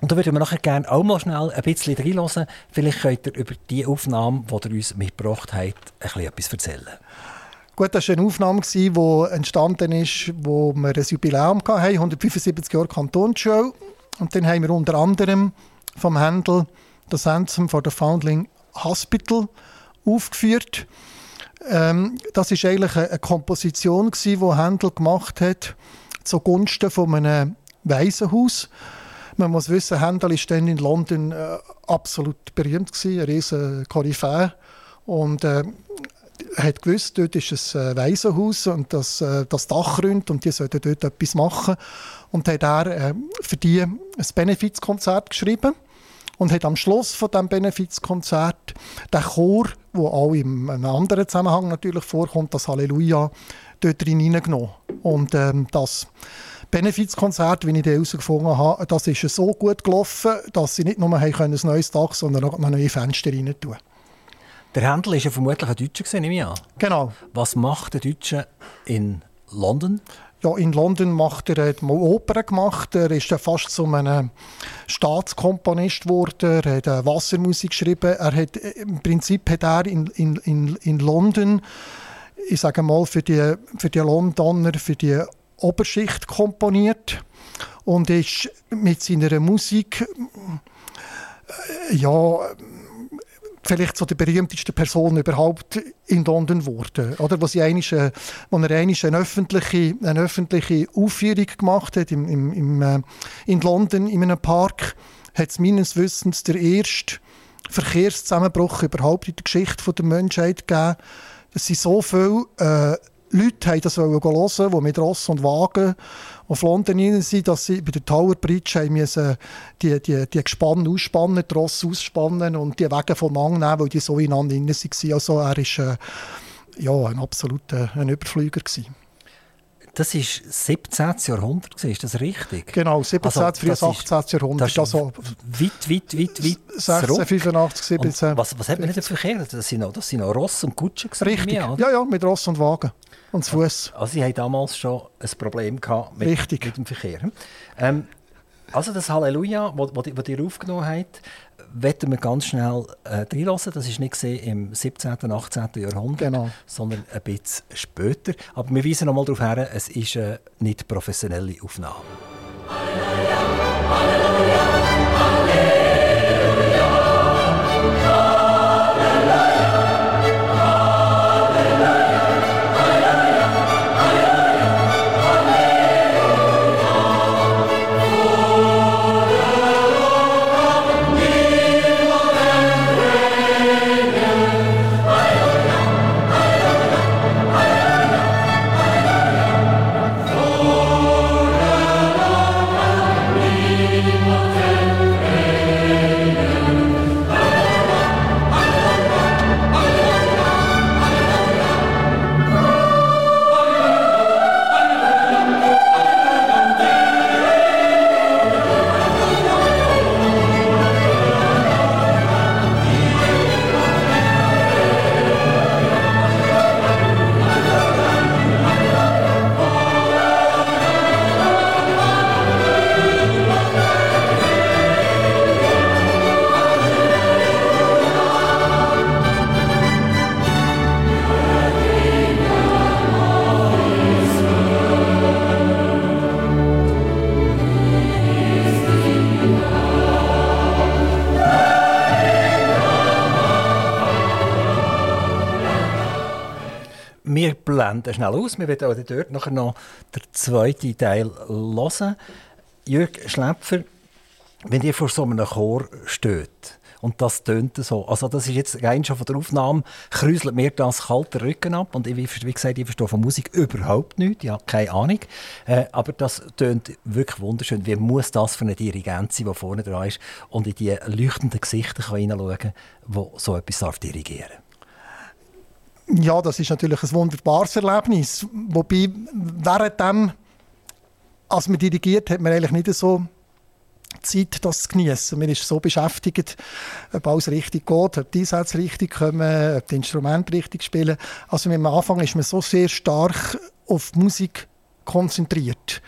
Und da würden wir nachher gerne auch mal schnell ein bisschen reinhören. Vielleicht könnt ihr über die Aufnahme, die ihr uns mitgebracht habt, ein bisschen etwas erzählen. Gut, das war eine Aufnahme, die entstanden ist, wo wir ein Jubiläum hatten, hundertfünfundsiebzig Jahre Kantonsschule. Und dann haben wir unter anderem vom Händel das Anthem von der Foundling Hospital aufgeführt. Ähm, das war eigentlich eine Komposition, die Händel gemacht hat zugunsten von einem Waisenhaus. Man muss wissen, Händel war dann in London äh, absolut berühmt, ein riesen Koryphäe. Und äh, hat gewusst, dort ist ein Waisenhaus und das, äh, das Dach rund und die sollten dort etwas machen. Und hat er äh, für die ein Benefizkonzert geschrieben und hat am Schluss von diesem Benefizkonzert den Chor, der auch in einem anderen Zusammenhang natürlich vorkommt, das Halleluja, dort hineingenommen. Und ähm, das Benefizkonzert, wie ich herausgefunden habe, das ist so gut gelaufen, dass sie nicht nur ein neues Dach, sondern auch neue Fenster rein tun. Der Händel war ja vermutlich ein Deutscher, nehme ich an. Genau. Was macht der Deutsche in London? Ja, in London macht er, hat er mal Oper gemacht. Er ist dann fast zu einem Staatskomponist geworden. Er hat Wassermusik geschrieben. Er hat, im Prinzip hat er in, in, in, in London, ich sage mal, für die, für die Londoner, für die Oberschicht komponiert und ist mit seiner Musik ja vielleicht so die berühmteste Person überhaupt in London wurde, oder? Wo sie einisch, wo er einisch eine öffentliche, eine öffentliche Aufführung gemacht hat im, im, im, in London in einem Park, hat es meines Wissens der erste Verkehrszusammenbruch überhaupt in der Geschichte der Menschheit gegeben. Es sind so viele äh, Leute haben das hören, die mit Ross und Wagen auf London hinein sind, dass sie bei der Tower Bridge haben müssen, die, die, die Gespanne ausspannen, die Ross ausspannen und die Wege vom Mang nehmen, weil die so ineinander hinein waren. Also er war äh, ja, ein absoluter ein Überflüger gewesen. Das war siebzehnten Jahrhundert, ist das richtig? Genau, siebzehnten Also, frühes achtzehnten Jahrhundert. Das ist also weit, weit, weit, weit sechzehn, fünfundachtzig, siebzehn Was, was hat man nicht im Verkehr? Das sind noch, das sind noch Ross und Kutschen. Richtig, ja, ja, mit Ross und Wagen und zu Fuss. Also sie hatten damals schon ein Problem gehabt mit, mit dem Verkehr. Ähm, also das Halleluja, das ihr aufgenommen habt, wollen wir ganz schnell äh, reinlassen. Das war nicht im siebzehnten und achtzehnten Jahrhundert, genau, sondern ein bisschen später. Aber wir weisen noch mal darauf hin, es ist eine nicht professionelle Aufnahme. Halleluja, Halleluja, Halleluja. wir blenden schnell aus. Wir werden aber dort nachher noch den zweiten Teil hören. Jürg Schläpfer, wenn ihr vor so einem Chor steht, und das tönt so. Also das ist jetzt rein schon von der Aufnahme, kräuselt mir das kalte Rücken ab. Und ich, wie gesagt, ich verstehe von Musik überhaupt nichts, ich habe keine Ahnung. Äh, aber das tönt wirklich wunderschön. Wie muss das für eine Dirigent sein, die vorne dran ist und in die leuchtenden Gesichter hineinschauen kann, die so etwas dirigieren darf? Ja, das ist natürlich ein wunderbares Erlebnis. Wobei, währenddem, als man dirigiert, hat man eigentlich nicht so Zeit, das zu geniessen. Man ist so beschäftigt, ob alles richtig geht, ob die Einsätze richtig kommen, ob die Instrumente richtig spielen. Also am Anfang ist man so sehr stark auf Musik konzentriert.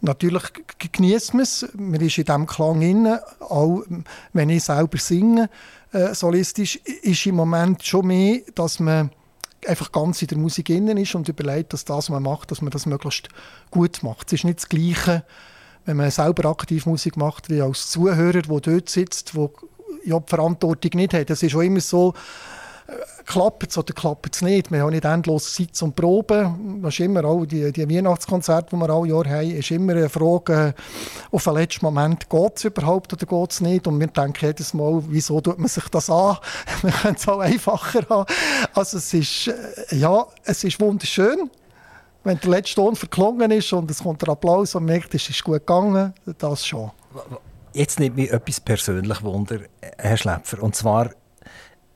Natürlich genießt man es, man ist in diesem Klang drin, auch wenn ich selber singe, äh, solistisch, ist im Moment schon mehr, dass man einfach ganz in der Musik innen ist und überlegt, dass das, was man macht, dass man das möglichst gut macht. Es ist nicht das Gleiche, wenn man selber aktiv Musik macht, wie als Zuhörer, der dort sitzt, der ja die Verantwortung nicht hat. Es ist auch immer so, äh, klappt es oder klappt es nicht. Wir haben nicht endlos Zeit zum Proben. Das ist immer auch die, die Weihnachtskonzerte, die wir alle Jahre haben, ist immer eine Frage, äh, auf den letzten Moment, geht es überhaupt oder geht es nicht? Und wir denken jedes Mal, wieso tut man sich das an? Wir können es auch einfacher haben. Also es ist, äh, ja, es ist wunderschön. Wenn der letzte Ton verklungen ist und es kommt der Applaus und man merkt, es ist gut gegangen, das schon. Jetzt nimmt mich etwas persönlich Wunder, Herr Schläpfer. Und zwar,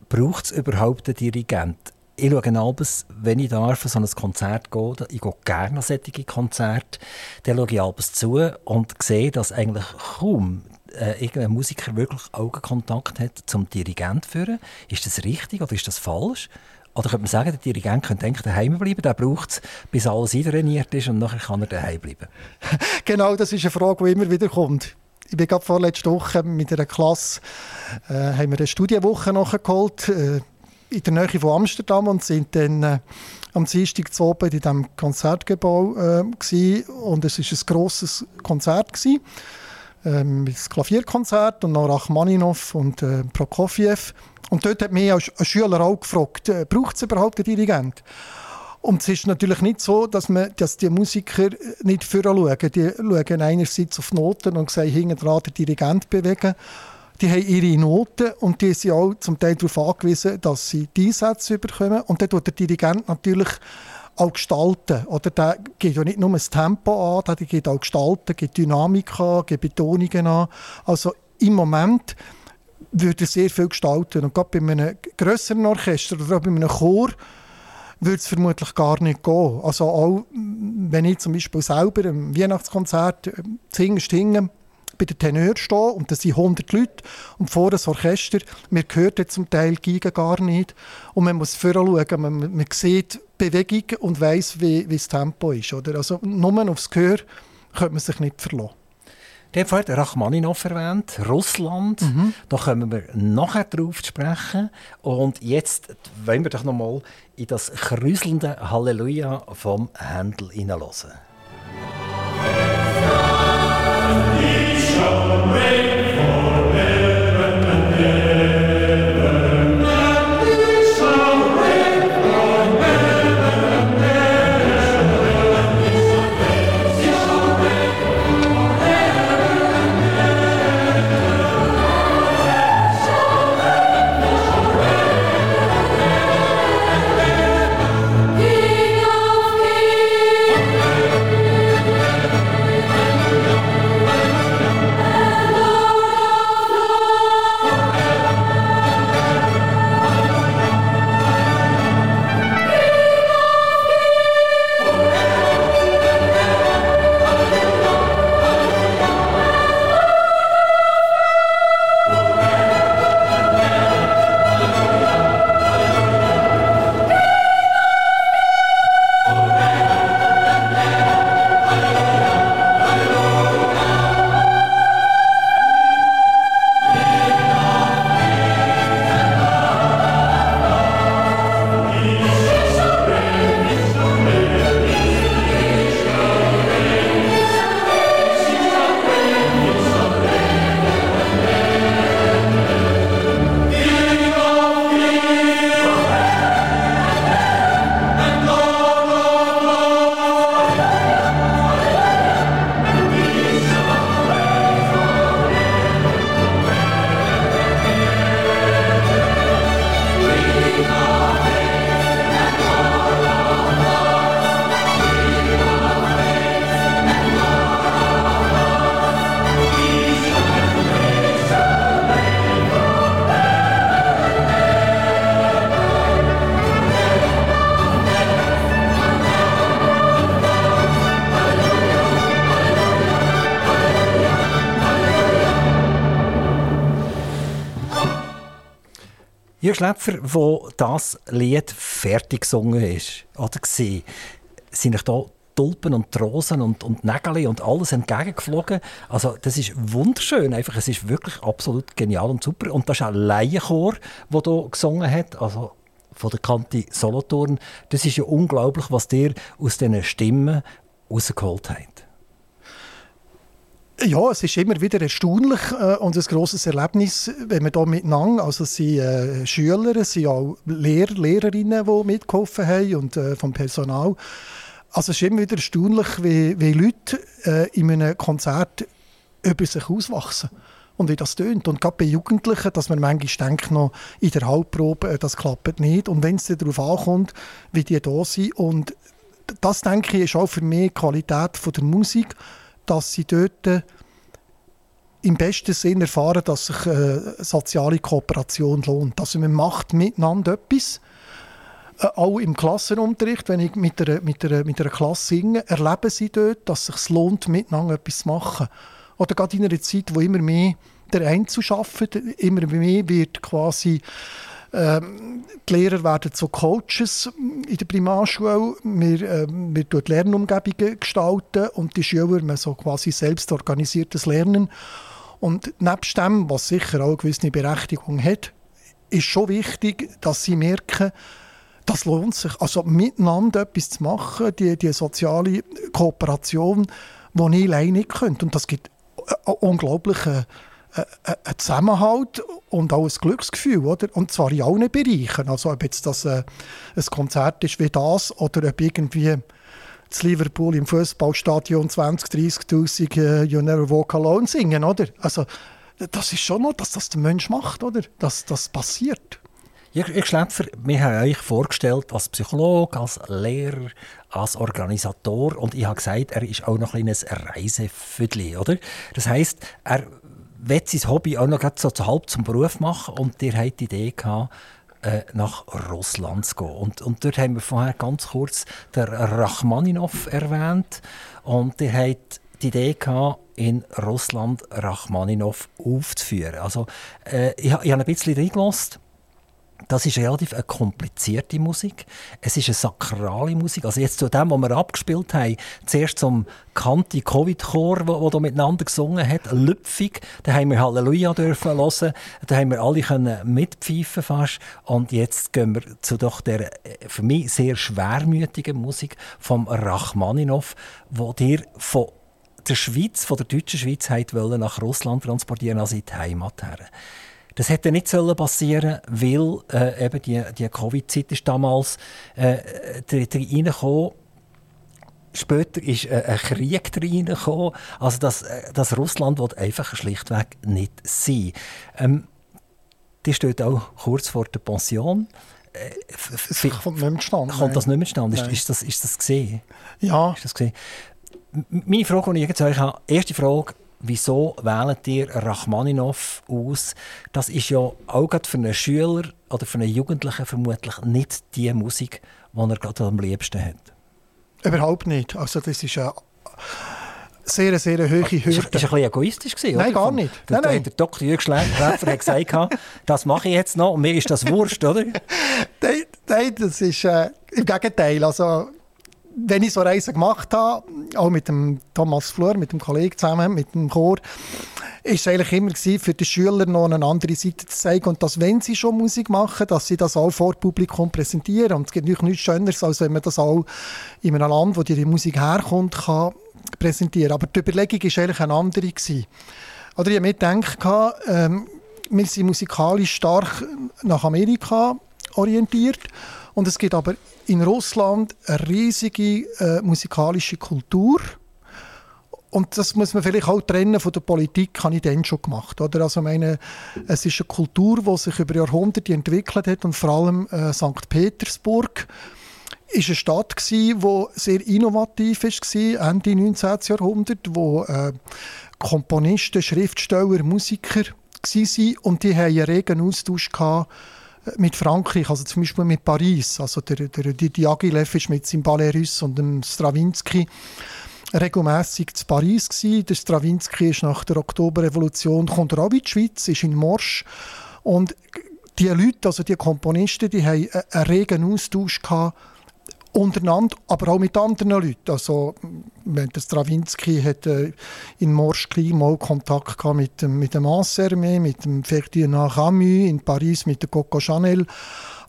braucht es überhaupt einen Dirigent? Ich schaue abends, wenn ich darf, an so ein Konzert gehe, ich gehe gerne an solche Konzerte, dann schaue ich abends zu und sehe, dass eigentlich kaum äh, irgendein Musiker wirklich Augenkontakt hat zum Dirigent führen. Ist das richtig oder ist das falsch? Oder könnte man sagen, der Dirigent könnte eigentlich daheim bleiben, der braucht es, bis alles eintrainiert ist und nachher kann er daheim bleiben. Genau, das ist eine Frage, die immer wieder kommt. Ich bin gerade vorletzte Woche mit einer Klasse, äh, haben wir eine Studienwoche nachgeholt, äh, in der Nähe von Amsterdam und sind dann äh, am Dienstag zu oben in diesem Konzertgebäude äh, gsi und es war ein grosses Konzert gsi, äh, mit einem Klavierkonzert und noch Rachmaninoff und äh, Prokofjew. Und dort hat mich ein Schüler auch gefragt, braucht es überhaupt einen Dirigent? Und es ist natürlich nicht so, dass, man, dass die Musiker nicht voranschauen. Die schauen einerseits auf Noten und sehen hinten dran den Dirigent bewegen. Die haben ihre Noten und die sind auch zum Teil darauf angewiesen, dass sie die Einsätze bekommen. Und dann tut der Dirigent natürlich auch gestalten. Oder der geht ja nicht nur das Tempo an, der geht auch gestalten, geht Dynamik an, geht Betonungen an. Also im Moment würde sehr viel gestalten. Und gerade bei einem grösseren Orchester oder auch bei einem Chor würde es vermutlich gar nicht gehen. Also auch, wenn ich zum Beispiel selber im Weihnachtskonzert zingst hinge bei den Tenören stehe und das sind hundert Leute und vor das Orchester, man hört zum Teil Giga gar nicht und man muss voranschauen, man, man sieht Bewegung und weiss, wie, wie das Tempo ist. Oder? Also nur aufs Gehör könnte man sich nicht verlassen. Ich habe vorhin Rachmaninoff erwähnt, Russland. Mhm. Da können wir nachher drauf sprechen. Und jetzt wollen wir doch noch mal in das kräuselnde Halleluja vom Händel hineinhören. Jürg Schläpfer, wo das Lied fertig gesungen ist, oder war, sind euch da Tulpen und Rosen und, und Nägel und alles entgegengeflogen. Also das ist wunderschön, einfach. Es ist wirklich absolut genial und super. Und das ist auch ein Laienchor, der hier gesungen hat, also von der Kante Solothurn. Das ist ja unglaublich, was ihr aus diesen Stimmen rausgeholt habt. Ja, es ist immer wieder erstaunlich äh, und ein grosses Erlebnis, wenn wir hier miteinander, also es sind äh, Schüler, es sind auch Lehrer, Lehrerinnen, die mitgeholfen haben und äh, vom Personal. Also es ist immer wieder erstaunlich, wie, wie Leute äh, in einem Konzert über sich auswachsen und wie das tönt. Und gerade bei Jugendlichen, dass man manchmal denkt, noch in der Halbprobe, äh, das klappt nicht. Und wenn es darauf ankommt, wie die da sind. Und das, denke ich, ist auch für mich die Qualität von der Musik, dass sie dort im besten Sinn erfahren, dass sich äh, soziale Kooperation lohnt. Also man macht miteinander etwas. Äh, auch im Klassenunterricht, wenn ich mit einer, mit einer, mit einer Klasse singe, erleben sie dort, dass es sich lohnt, miteinander etwas zu machen. Oder gerade in einer Zeit, wo immer mehr der Einzuschaffen, immer mehr wird quasi Ähm, die Lehrer werden zu Coaches in der Primarschule. Wir, ähm, wir gestalten Lernumgebungen gestalten und die Schüler haben so quasi selbstorganisiertes Lernen. Und nebst dem, was sicher auch eine gewisse Berechtigung hat, ist schon wichtig, dass sie merken, das lohnt sich. Also miteinander etwas zu machen, die, die soziale Kooperation, die ich alleine nicht könnte. Und das gibt unglaubliche ein Zusammenhalt und auch ein Glücksgefühl, oder? Und zwar in allen Bereichen. Also ob jetzt das äh, ein Konzert ist wie das oder ob irgendwie in Liverpool im Fußballstadion zwanzig, dreissig Tausend äh, «You never walk alone» singen, oder? Also das ist schon noch, dass das der Mensch macht, oder? Dass das passiert. Jürg Schläpfer, wir haben euch vorgestellt als Psychologe, als Lehrer, als Organisator und ich habe gesagt, er ist auch noch ein kleines Reisefüdli, oder? Das heisst, er will sein Hobby auch noch so zu halb zum Beruf machen und ihr habt die Idee gehabt, äh, nach Russland zu gehen. Und, und dort haben wir vorher ganz kurz den Rachmaninoff erwähnt und ihr habt die Idee gehabt, in Russland Rachmaninoff aufzuführen. Also, äh, ich, ich habe ein bisschen reingelassen. Das ist relativ eine komplizierte Musik. Es ist eine sakrale Musik. Also jetzt zu dem, was wir abgespielt haben, zuerst zum Kanti-Covid-Chor, der da miteinander gesungen hat, lüpfig. Da haben wir Halleluja dürfen hören. Da haben wir alle können mitpfeifen fast. Und jetzt gehen wir zu doch der für mich sehr schwermütigen Musik vom Rachmaninoff, wo dir von der Schweiz, von der deutschen Schweiz, wollen nach Russland transportieren, also in die Heimat her. Das hätte nicht passieren sollen, weil äh, eben die, die Covid-Zeit ist damals äh, reingekommen. Später ist äh, ein Krieg reingekommen. Also das, äh, das Russland will einfach schlichtweg nicht sein. Ähm, die steht auch kurz vor der Pension. Äh, das kommt nicht mehr zustande. Kommt das nicht mehr zustande? Ist, ist das, ist das gesehen? Ja. Ist das gesehen? Meine Frage, die ich jetzt euch habe, erste Frage: Wieso wählt ihr Rachmaninoff aus? Das ist ja auch gerade für einen Schüler oder für einen Jugendlichen vermutlich nicht die Musik, die er gerade am liebsten hat. Überhaupt nicht. Also das ist eine sehr, sehr hohe Hürde. Das war ein bisschen egoistisch, oder? Nein, gar nicht. Nein, nein. Der Doktor Jürg Schläpfer hat gesagt, das mache ich jetzt noch und mir ist das Wurst, oder? Nein, nein, das ist äh, im Gegenteil. Also, wenn ich so Reisen gemacht habe, auch mit dem Thomas Flur, mit dem Kollegen zusammen, mit dem Chor, ist es eigentlich immer gewesen, für die Schüler noch eine andere Seite zu zeigen und dass, wenn sie schon Musik machen, dass sie das auch vor Publikum präsentieren. Und es gibt nichts Schöneres, als wenn man das auch in einem Land, wo die Musik herkommt, kann präsentieren. Aber die Überlegung war eigentlich eine andere gewesen. Oder ich habe mir gedacht, ähm, wir sind musikalisch stark nach Amerika orientiert und es gibt aber in Russland eine riesige äh, musikalische Kultur. Und das muss man vielleicht auch trennen von der Politik, habe ich dann schon gemacht. Oder? Also meine, es ist eine Kultur, die sich über Jahrhunderte entwickelt hat. Und vor allem äh, Sankt Petersburg war eine Stadt, die sehr innovativ war, Ende des neunzehnten. Jahrhunderts, wo äh, Komponisten, Schriftsteller, Musiker waren. Und die hatten einen regen Austausch gehabt mit Frankreich, also zum Beispiel mit Paris. Also der, der, der Diaghilew war mit seinem Ballet Russe und dem Strawinsky regelmässig zu Paris gewesen. Der Strawinsky ist nach der Oktoberrevolution, kommt er auch in die Schweiz, ist in Morsch. Und die Leute, also die Komponisten, die haben einen regen Austausch gehabt, untereinander, aber auch mit anderen Leuten. Also, wenn der Strawinsky hat äh, in Morschkli mal Kontakt gehabt mit, mit dem Ancerme, mit dem Ferdinand Camus, in Paris mit der Coco Chanel.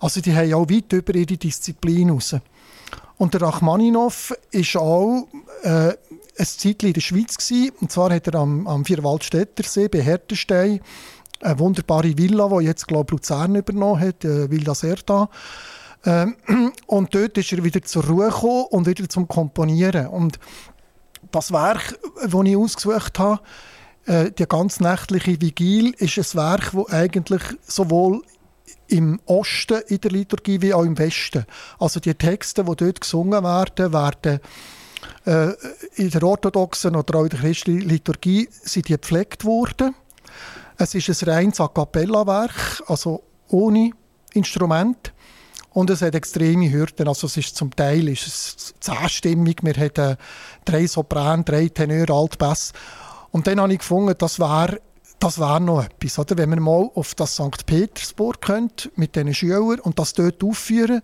Also, die haben auch weit über ihre Disziplin raus. Und der Rachmaninoff war auch äh, eine Zeit in der Schweiz gewesen. Und zwar hat er am, am Vierwaldstättersee bei Hertenstein eine wunderbare Villa, die jetzt, glaube ich, Luzern übernommen hat, äh, Villa Serta. Und dort ist er wieder zur Ruhe gekommen und wieder zum Komponieren. Und das Werk, das ich ausgesucht habe, die ganz nächtliche Vigil, ist ein Werk, das eigentlich sowohl im Osten in der Liturgie wie auch im Westen. Also die Texte, die dort gesungen werden, werden in der orthodoxen oder auch in der christlichen Liturgie sind die gepflegt worden. Es ist ein reines A Cappella-Werk, also ohne Instrument. Und es hat extreme Hürden. Also es ist zum Teil ist es zehnstimmig. Wir hatten äh, drei Sopran, drei Tenöre, Alt, Bass. Und dann habe ich gefunden, das wäre das wär noch etwas. Oder? Wenn man mal auf das Sankt Petersburg könnte, mit diesen Schülern und das dort aufführen.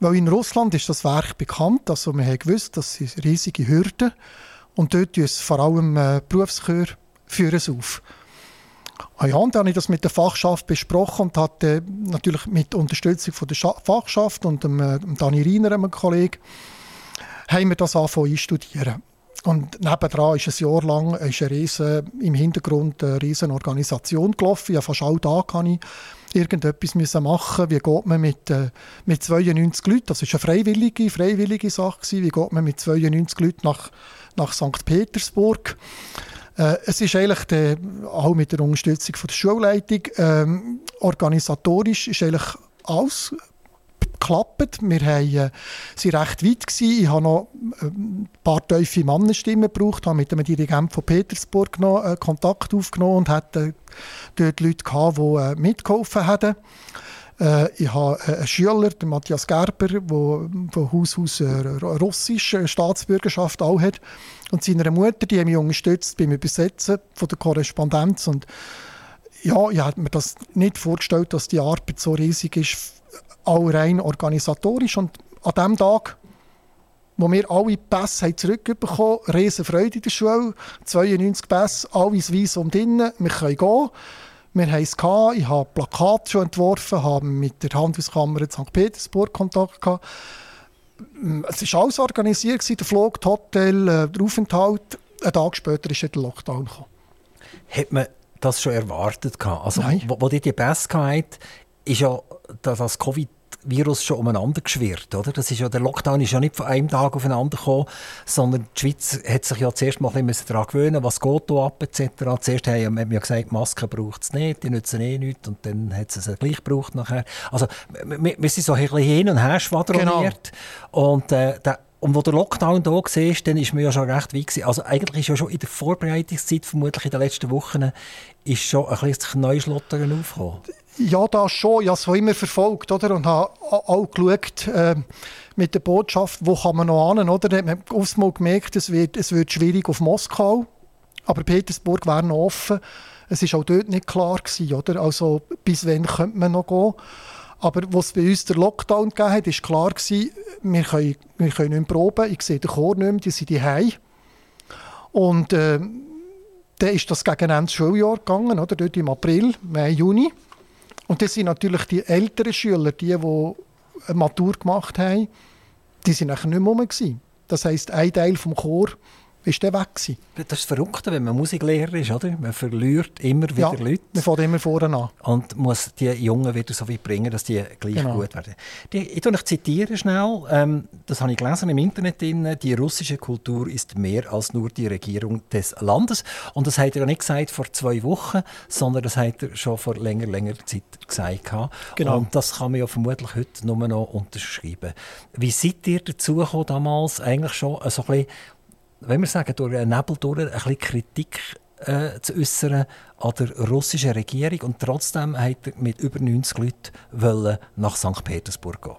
Weil in Russland ist das Werk bekannt. Also man hat gewusst, das sind riesige Hürden. Und dort führen es vor allem äh, Berufschöre auf. Ah ja, und dann habe ich das mit der Fachschaft besprochen und hatte natürlich mit Unterstützung von der Scha- Fachschaft und dem, äh, dem Dani Reiner, einem Kollegen, haben wir das angefangen einstudieren. Und nebendran ist ein Jahr lang ist eine riesen, im Hintergrund eine riesen Organisation gelaufen. Ja, fast alle Tage musste ich irgendetwas machen. Wie geht man mit, äh, mit zweiundneunzig Leuten, das war eine freiwillige, freiwillige Sache, wie geht man mit zweiundneunzig Leuten nach, nach Sankt Petersburg? Äh, es ist eigentlich der, auch mit der Unterstützung von der Schulleitung ähm, organisatorisch ist eigentlich alles geklappt. Wir waren äh, recht weit gewesen. Ich habe noch äh, ein paar tiefe Mannenstimmen gebraucht, habe mit dem Dirigenten von Petersburg noch äh, Kontakt aufgenommen und hatte dort Leute gehabt, die äh, mitgeholfen haben. Äh, ich habe einen Schüler, den Matthias Gerber, der von Haus aus äh, russische Staatsbürgerschaft auch hat. Und seine Mutter, die hat mich unterstützt beim Übersetzen von der Korrespondenz. Und ja, ich hätte mir das nicht vorgestellt, dass die Arbeit so riesig ist, auch rein organisatorisch. Und an dem Tag, wo wir alle Pässe zurückbekommen haben, riesen Freude in der Schule, zweiundneunzig Pässe, alles weiss um drinnen, wir können gehen. Wir haben es gehabt, ich habe Plakate schon entworfen, habe mit der Handelskammer in Sankt Petersburg Kontakt gehabt. Es war alles organisiert, der Flug, das Hotel, der Aufenthalt. Einen Tag später kam der Lockdown. Hat man das schon erwartet? Also, nein. Als ihr die Pässe hattet, ist ja das Covid-Virus schon umeinander geschwirrt, oder? Das ist ja, der Lockdown ist ja nicht von einem Tag aufeinander gekommen, sondern die Schweiz hat sich ja zuerst mal ein bisschen daran gewöhnen, was geht da ab et cetera. Zuerst haben wir ja gesagt, Masken braucht es nicht, die nützen eh nichts, und dann hat es ja gleich gebraucht nachher. Also wir, wir sind so ein bisschen hin und her schwadroniert. Genau. Und äh, der Und wo der Lockdown da war, dann war man ja schon recht weit. Also eigentlich ist ja schon in der Vorbereitungszeit, vermutlich in den letzten Wochen, ist schon ein bisschen Neuschlottern aufgekommen. Ja, das schon. Ich habe es immer verfolgt, oder? Und habe auch geschaut äh, mit der Botschaft, wo kann man noch hin, oder? Man hat aufs Mal gemerkt, es wird, es wird schwierig auf Moskau. Aber Petersburg wäre noch offen. Es war auch dort nicht klar gewesen, oder? Also bis wann könnte man noch gehen? Aber was bei uns der Lockdown gegeben hat, war klar, wir können, wir können nicht mehr proben. Ich sehe den Chor nicht mehr, die sind daheim. Und äh, dann ist das gegen Ende des Schuljahres gegangen, oder? Dort im April, Mai, Juni. Und das sind natürlich die älteren Schüler, die, die eine Matur gemacht haben, die sind nachher nicht mehr gsi. Das heisst, ein Teil vom Chor ist der weg gewesen. Das ist verrückt, wenn man Musiklehrer ist, oder? Man verliert immer wieder ja, Leute. Man fährt immer vorne an. Und muss die Jungen wieder so weit bringen, dass die gleich genau. gut werden. Die, ich zitiere schnell, ähm, das habe ich gelesen im Internet, drin, die russische Kultur ist mehr als nur die Regierung des Landes. Und das hat er ja nicht gesagt vor zwei Wochen, sondern das hat er schon vor länger, längerer Zeit gesagt. Genau. Und das kann man ja vermutlich heute nur noch unterschreiben. Wie seid ihr dazu gekommen, damals eigentlich schon so ein bisschen, wenn wir sagen, durch einen Nebel durch, ein bisschen Kritik äh, zu äußern an der russischen Regierung, und trotzdem wollte er mit über neunzig Leuten nach Sankt Petersburg gehen.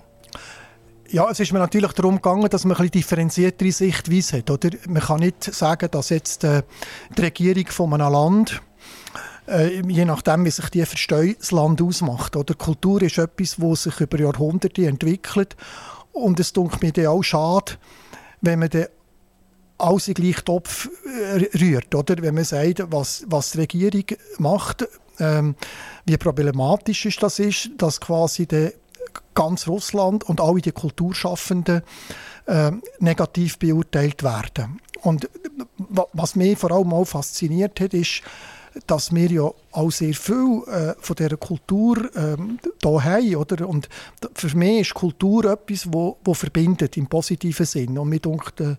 Ja, es ist mir natürlich darum gegangen, dass man ein bisschen differenziertere Sichtweise hat. Oder? Man kann nicht sagen, dass jetzt äh, die Regierung von einem Land äh, je nachdem, wie sich die verstehen, das Land ausmacht. Oder? Kultur ist etwas, das sich über Jahrhunderte entwickelt. Und es tut mir auch schade, wenn man dann alles in den gleichen Topf rührt. Oder? Wenn man sagt, was, was die Regierung macht, ähm, wie problematisch ist das ist, dass quasi der ganz Russland und alle die Kulturschaffenden äh, negativ beurteilt werden. Und was mich vor allem auch fasziniert hat, ist, dass wir ja auch sehr viel äh, von dieser Kultur ähm, hier haben. Oder? Und für mich ist Kultur etwas, wo, wo verbindet, im positiven Sinn. Und mir denkt, äh,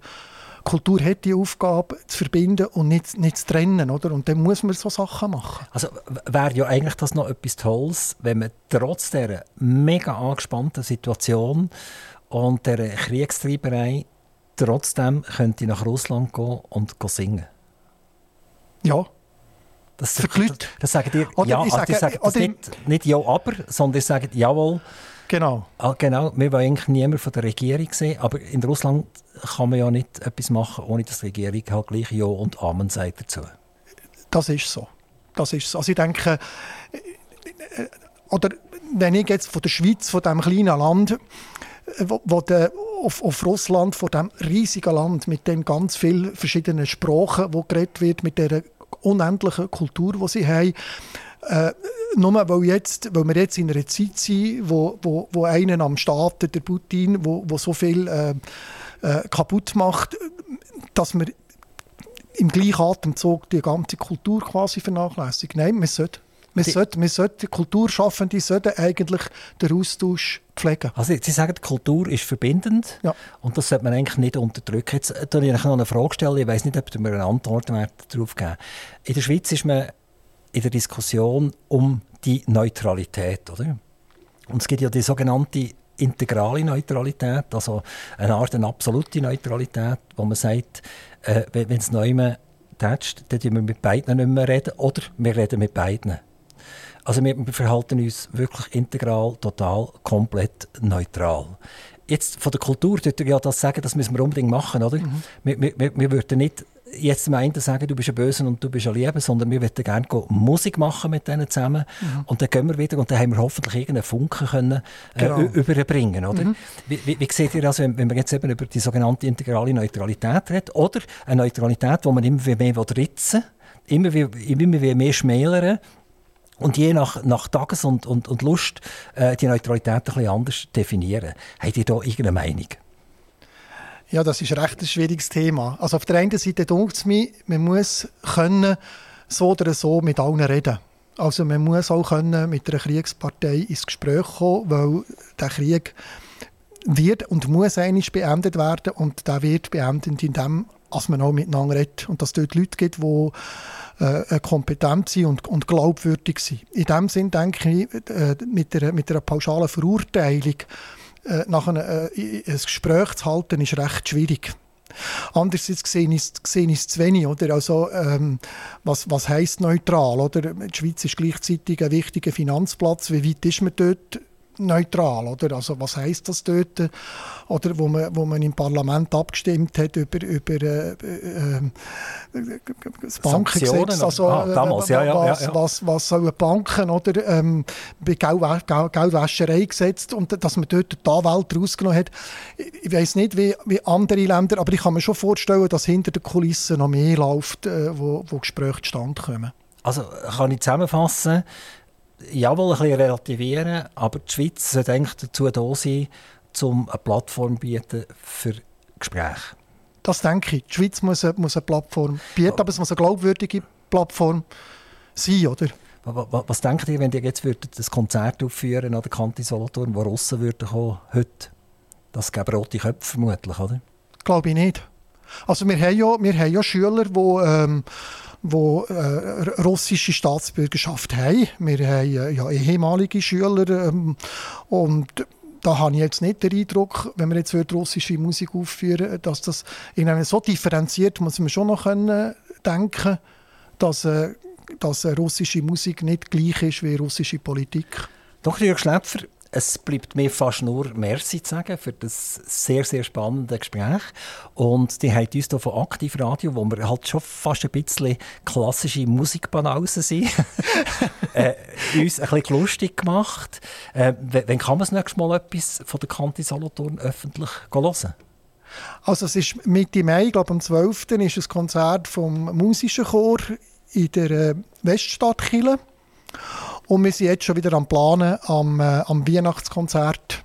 Kultur hat die Aufgabe, zu verbinden und nicht, nicht zu trennen. Oder? Und dann muss man so Sachen machen. Also wäre ja eigentlich das noch etwas Tolles, wenn man trotz dieser mega angespannten Situation und dieser Kriegstreiberei trotzdem könnte nach Russland gehen und singen. Ja. Das, für die Leute. Das sagen die, oder ja, ich sage, also die sagen das nicht, nicht «ja, aber», sondern die sagen «jawohl». Genau. Genau. Wir wollen eigentlich niemand von der Regierung sehen, aber in Russland kann man ja nicht etwas machen, ohne dass die Regierung halt gleich «ja» und «amen» sagt dazu. Das ist so. Das ist so. Also ich denke, oder wenn ich jetzt von der Schweiz, von diesem kleinen Land, wo, wo der Auf, auf Russland, von diesem riesigen Land, mit dem ganz vielen verschiedenen Sprachen, wo geredet wird, mit dieser unendlichen Kultur, die sie haben. Äh, nur weil, jetzt, weil wir jetzt in einer Zeit sind, wo, wo, wo einen am Staat, der Putin, wo, wo so viel äh, äh, kaputt macht, dass wir im gleichen Atemzug die ganze Kultur quasi vernachlässigen. Nein, wir sollten. Man sollte, man sollte, Kulturschaffende sollten eigentlich den Austausch pflegen. Also Sie sagen, die Kultur ist verbindend, ja, und das sollte man eigentlich nicht unterdrücken. Jetzt stelle ich noch eine Frage stellen, ich weiss nicht, ob wir eine Antwort darauf geben. In der Schweiz ist man in der Diskussion um die Neutralität, oder? Und es gibt ja die sogenannte integrale Neutralität, also eine Art eine absolute Neutralität, wo man sagt, äh, wenn es neu mehr tätscht, dann reden wir mit beiden nicht mehr reden, oder wir reden mit beiden. Also wir verhalten uns wirklich integral, total, komplett neutral. Jetzt von der Kultur, ja, das sagen, das müssen wir unbedingt machen, oder? Mhm. Wir, wir, wir würden nicht jetzt dem einen sagen, du bist ein Böser und du bist ein Lieber, sondern wir würden gerne Musik machen mit denen zusammen. Mhm. Und dann gehen wir wieder und dann haben wir hoffentlich irgendeinen Funken können, äh, genau. überbringen, oder? Mhm. Wie, wie, wie seht ihr das, wenn, wenn man jetzt eben über die sogenannte integrale Neutralität redet? Oder eine Neutralität, die man immer mehr ritzen will, immer wie, immer mehr schmälern. Und je nach, nach Tages- und, und, und Lust äh, die Neutralität ein bisschen anders definieren. Habt ihr da irgendeine Meinung? Ja, das ist recht ein schwieriges Thema. Also auf der einen Seite denkt es mir, man muss können, so oder so mit allen reden. Also man muss auch können mit einer Kriegspartei ins Gespräch kommen, weil der Krieg wird und muss eigentlich beendet werden. Und der wird beendet, indem man auch miteinander redet. Und dass es dort Leute gibt, die Äh, kompetent sein und, und glaubwürdig sein. In diesem Sinn denke ich, äh, mit, einer, mit einer pauschalen Verurteilung äh, nach einem, äh, ein Gespräch zu halten, ist recht schwierig. Andererseits sehe ich es zu wenig. Oder? Also, ähm, was, was heisst neutral? Oder? Die Schweiz ist gleichzeitig ein wichtiger Finanzplatz. Wie weit ist man dort neutral? Oder? Also, was heisst das dort? Oder wo man, wo man im Parlament abgestimmt hat über, über äh, äh, das Bankengesetz. Also, ah, damals, äh, ja, ja, was, ja, ja. was, was sollen Banken oder ähm, bei Geldwäscherei gesetzt und dass man dort die Anwälte rausgenommen hat. Ich weiss nicht, wie, wie andere Länder, aber ich kann mir schon vorstellen, dass hinter den Kulissen noch mehr läuft, äh, wo, wo Gespräche zustande kommen. Also kann ich zusammenfassen, jawohl, ein bisschen relativieren, aber die Schweiz sollte eigentlich dazu da sein, um eine Plattform zu bieten für Gespräche. Das denke ich. Die Schweiz muss eine, muss eine Plattform bieten, aber es muss eine glaubwürdige Plattform sein, oder? Was, was denkt ihr, wenn ihr jetzt das Konzert aufführen an der Kante Solothurn, wo Russen würden kommen, heute? Das gäbe rote Köpfe vermutlich, oder? Glaube ich nicht. Also wir haben ja, wir haben ja Schüler, die... Ähm, die äh, russische Staatsbürgerschaft haben. Wir haben äh, ja, ehemalige Schüler ähm, und da habe ich jetzt nicht den Eindruck, wenn wir jetzt russische Musik aufführen, dass das in einem so differenziert muss man schon noch können denken, dass, äh, dass russische Musik nicht gleich ist wie russische Politik. Doktor Jürg Schläpfer, Es bleibt mir fast nur «Merci» zu sagen für das sehr, sehr spannende Gespräch. Und die haben uns hier von Aktiv Radio, wo wir halt schon fast ein bisschen klassische Musikbanausen sind, äh, uns ein bisschen lustig gemacht. Äh, wann kann man das nächste Mal etwas von der Kante Solothurn öffentlich hören? Also es ist Mitte Mai, ich glaube am zwölften ist ein Konzert vom Musischen Chor in der Weststadtkirche. Und wir sind jetzt schon wieder am Planen am, äh, am Weihnachtskonzert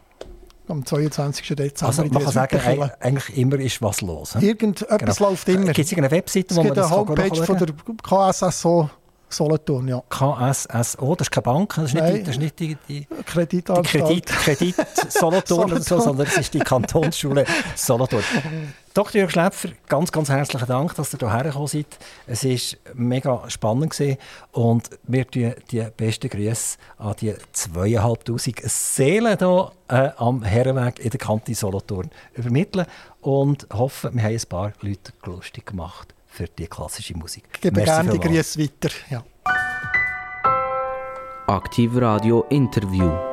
am zweiundzwanzigsten Dezember. Also man kann sagen, eig- eigentlich immer ist was los. He? Irgendetwas genau. läuft immer. Gibt es irgendeine Webseite, wo man das kann? Es gibt eine Homepage von der K S S O Solothurn, ja. K S S O, das ist keine Bank, das ist Nein. nicht, das ist nicht die, die, die Kredit, Kredit Solothurn oder so, sondern es ist die Kantonsschule Solothurn. Doktor Jürg Schläpfer, ganz, ganz herzlichen Dank, dass ihr hierher gekommen seid. Es war mega spannend gewesen und wir tun die besten Grüße an die zweitausendfünfhundert Seelen hier äh, am Herrenweg in der Kante Solothurn übermitteln und hoffen, wir haben ein paar Leute lustig gemacht für die klassische Musik. Ich gebe Merci gerne die Grüße weiter. Ja. Aktiv Radio Interview.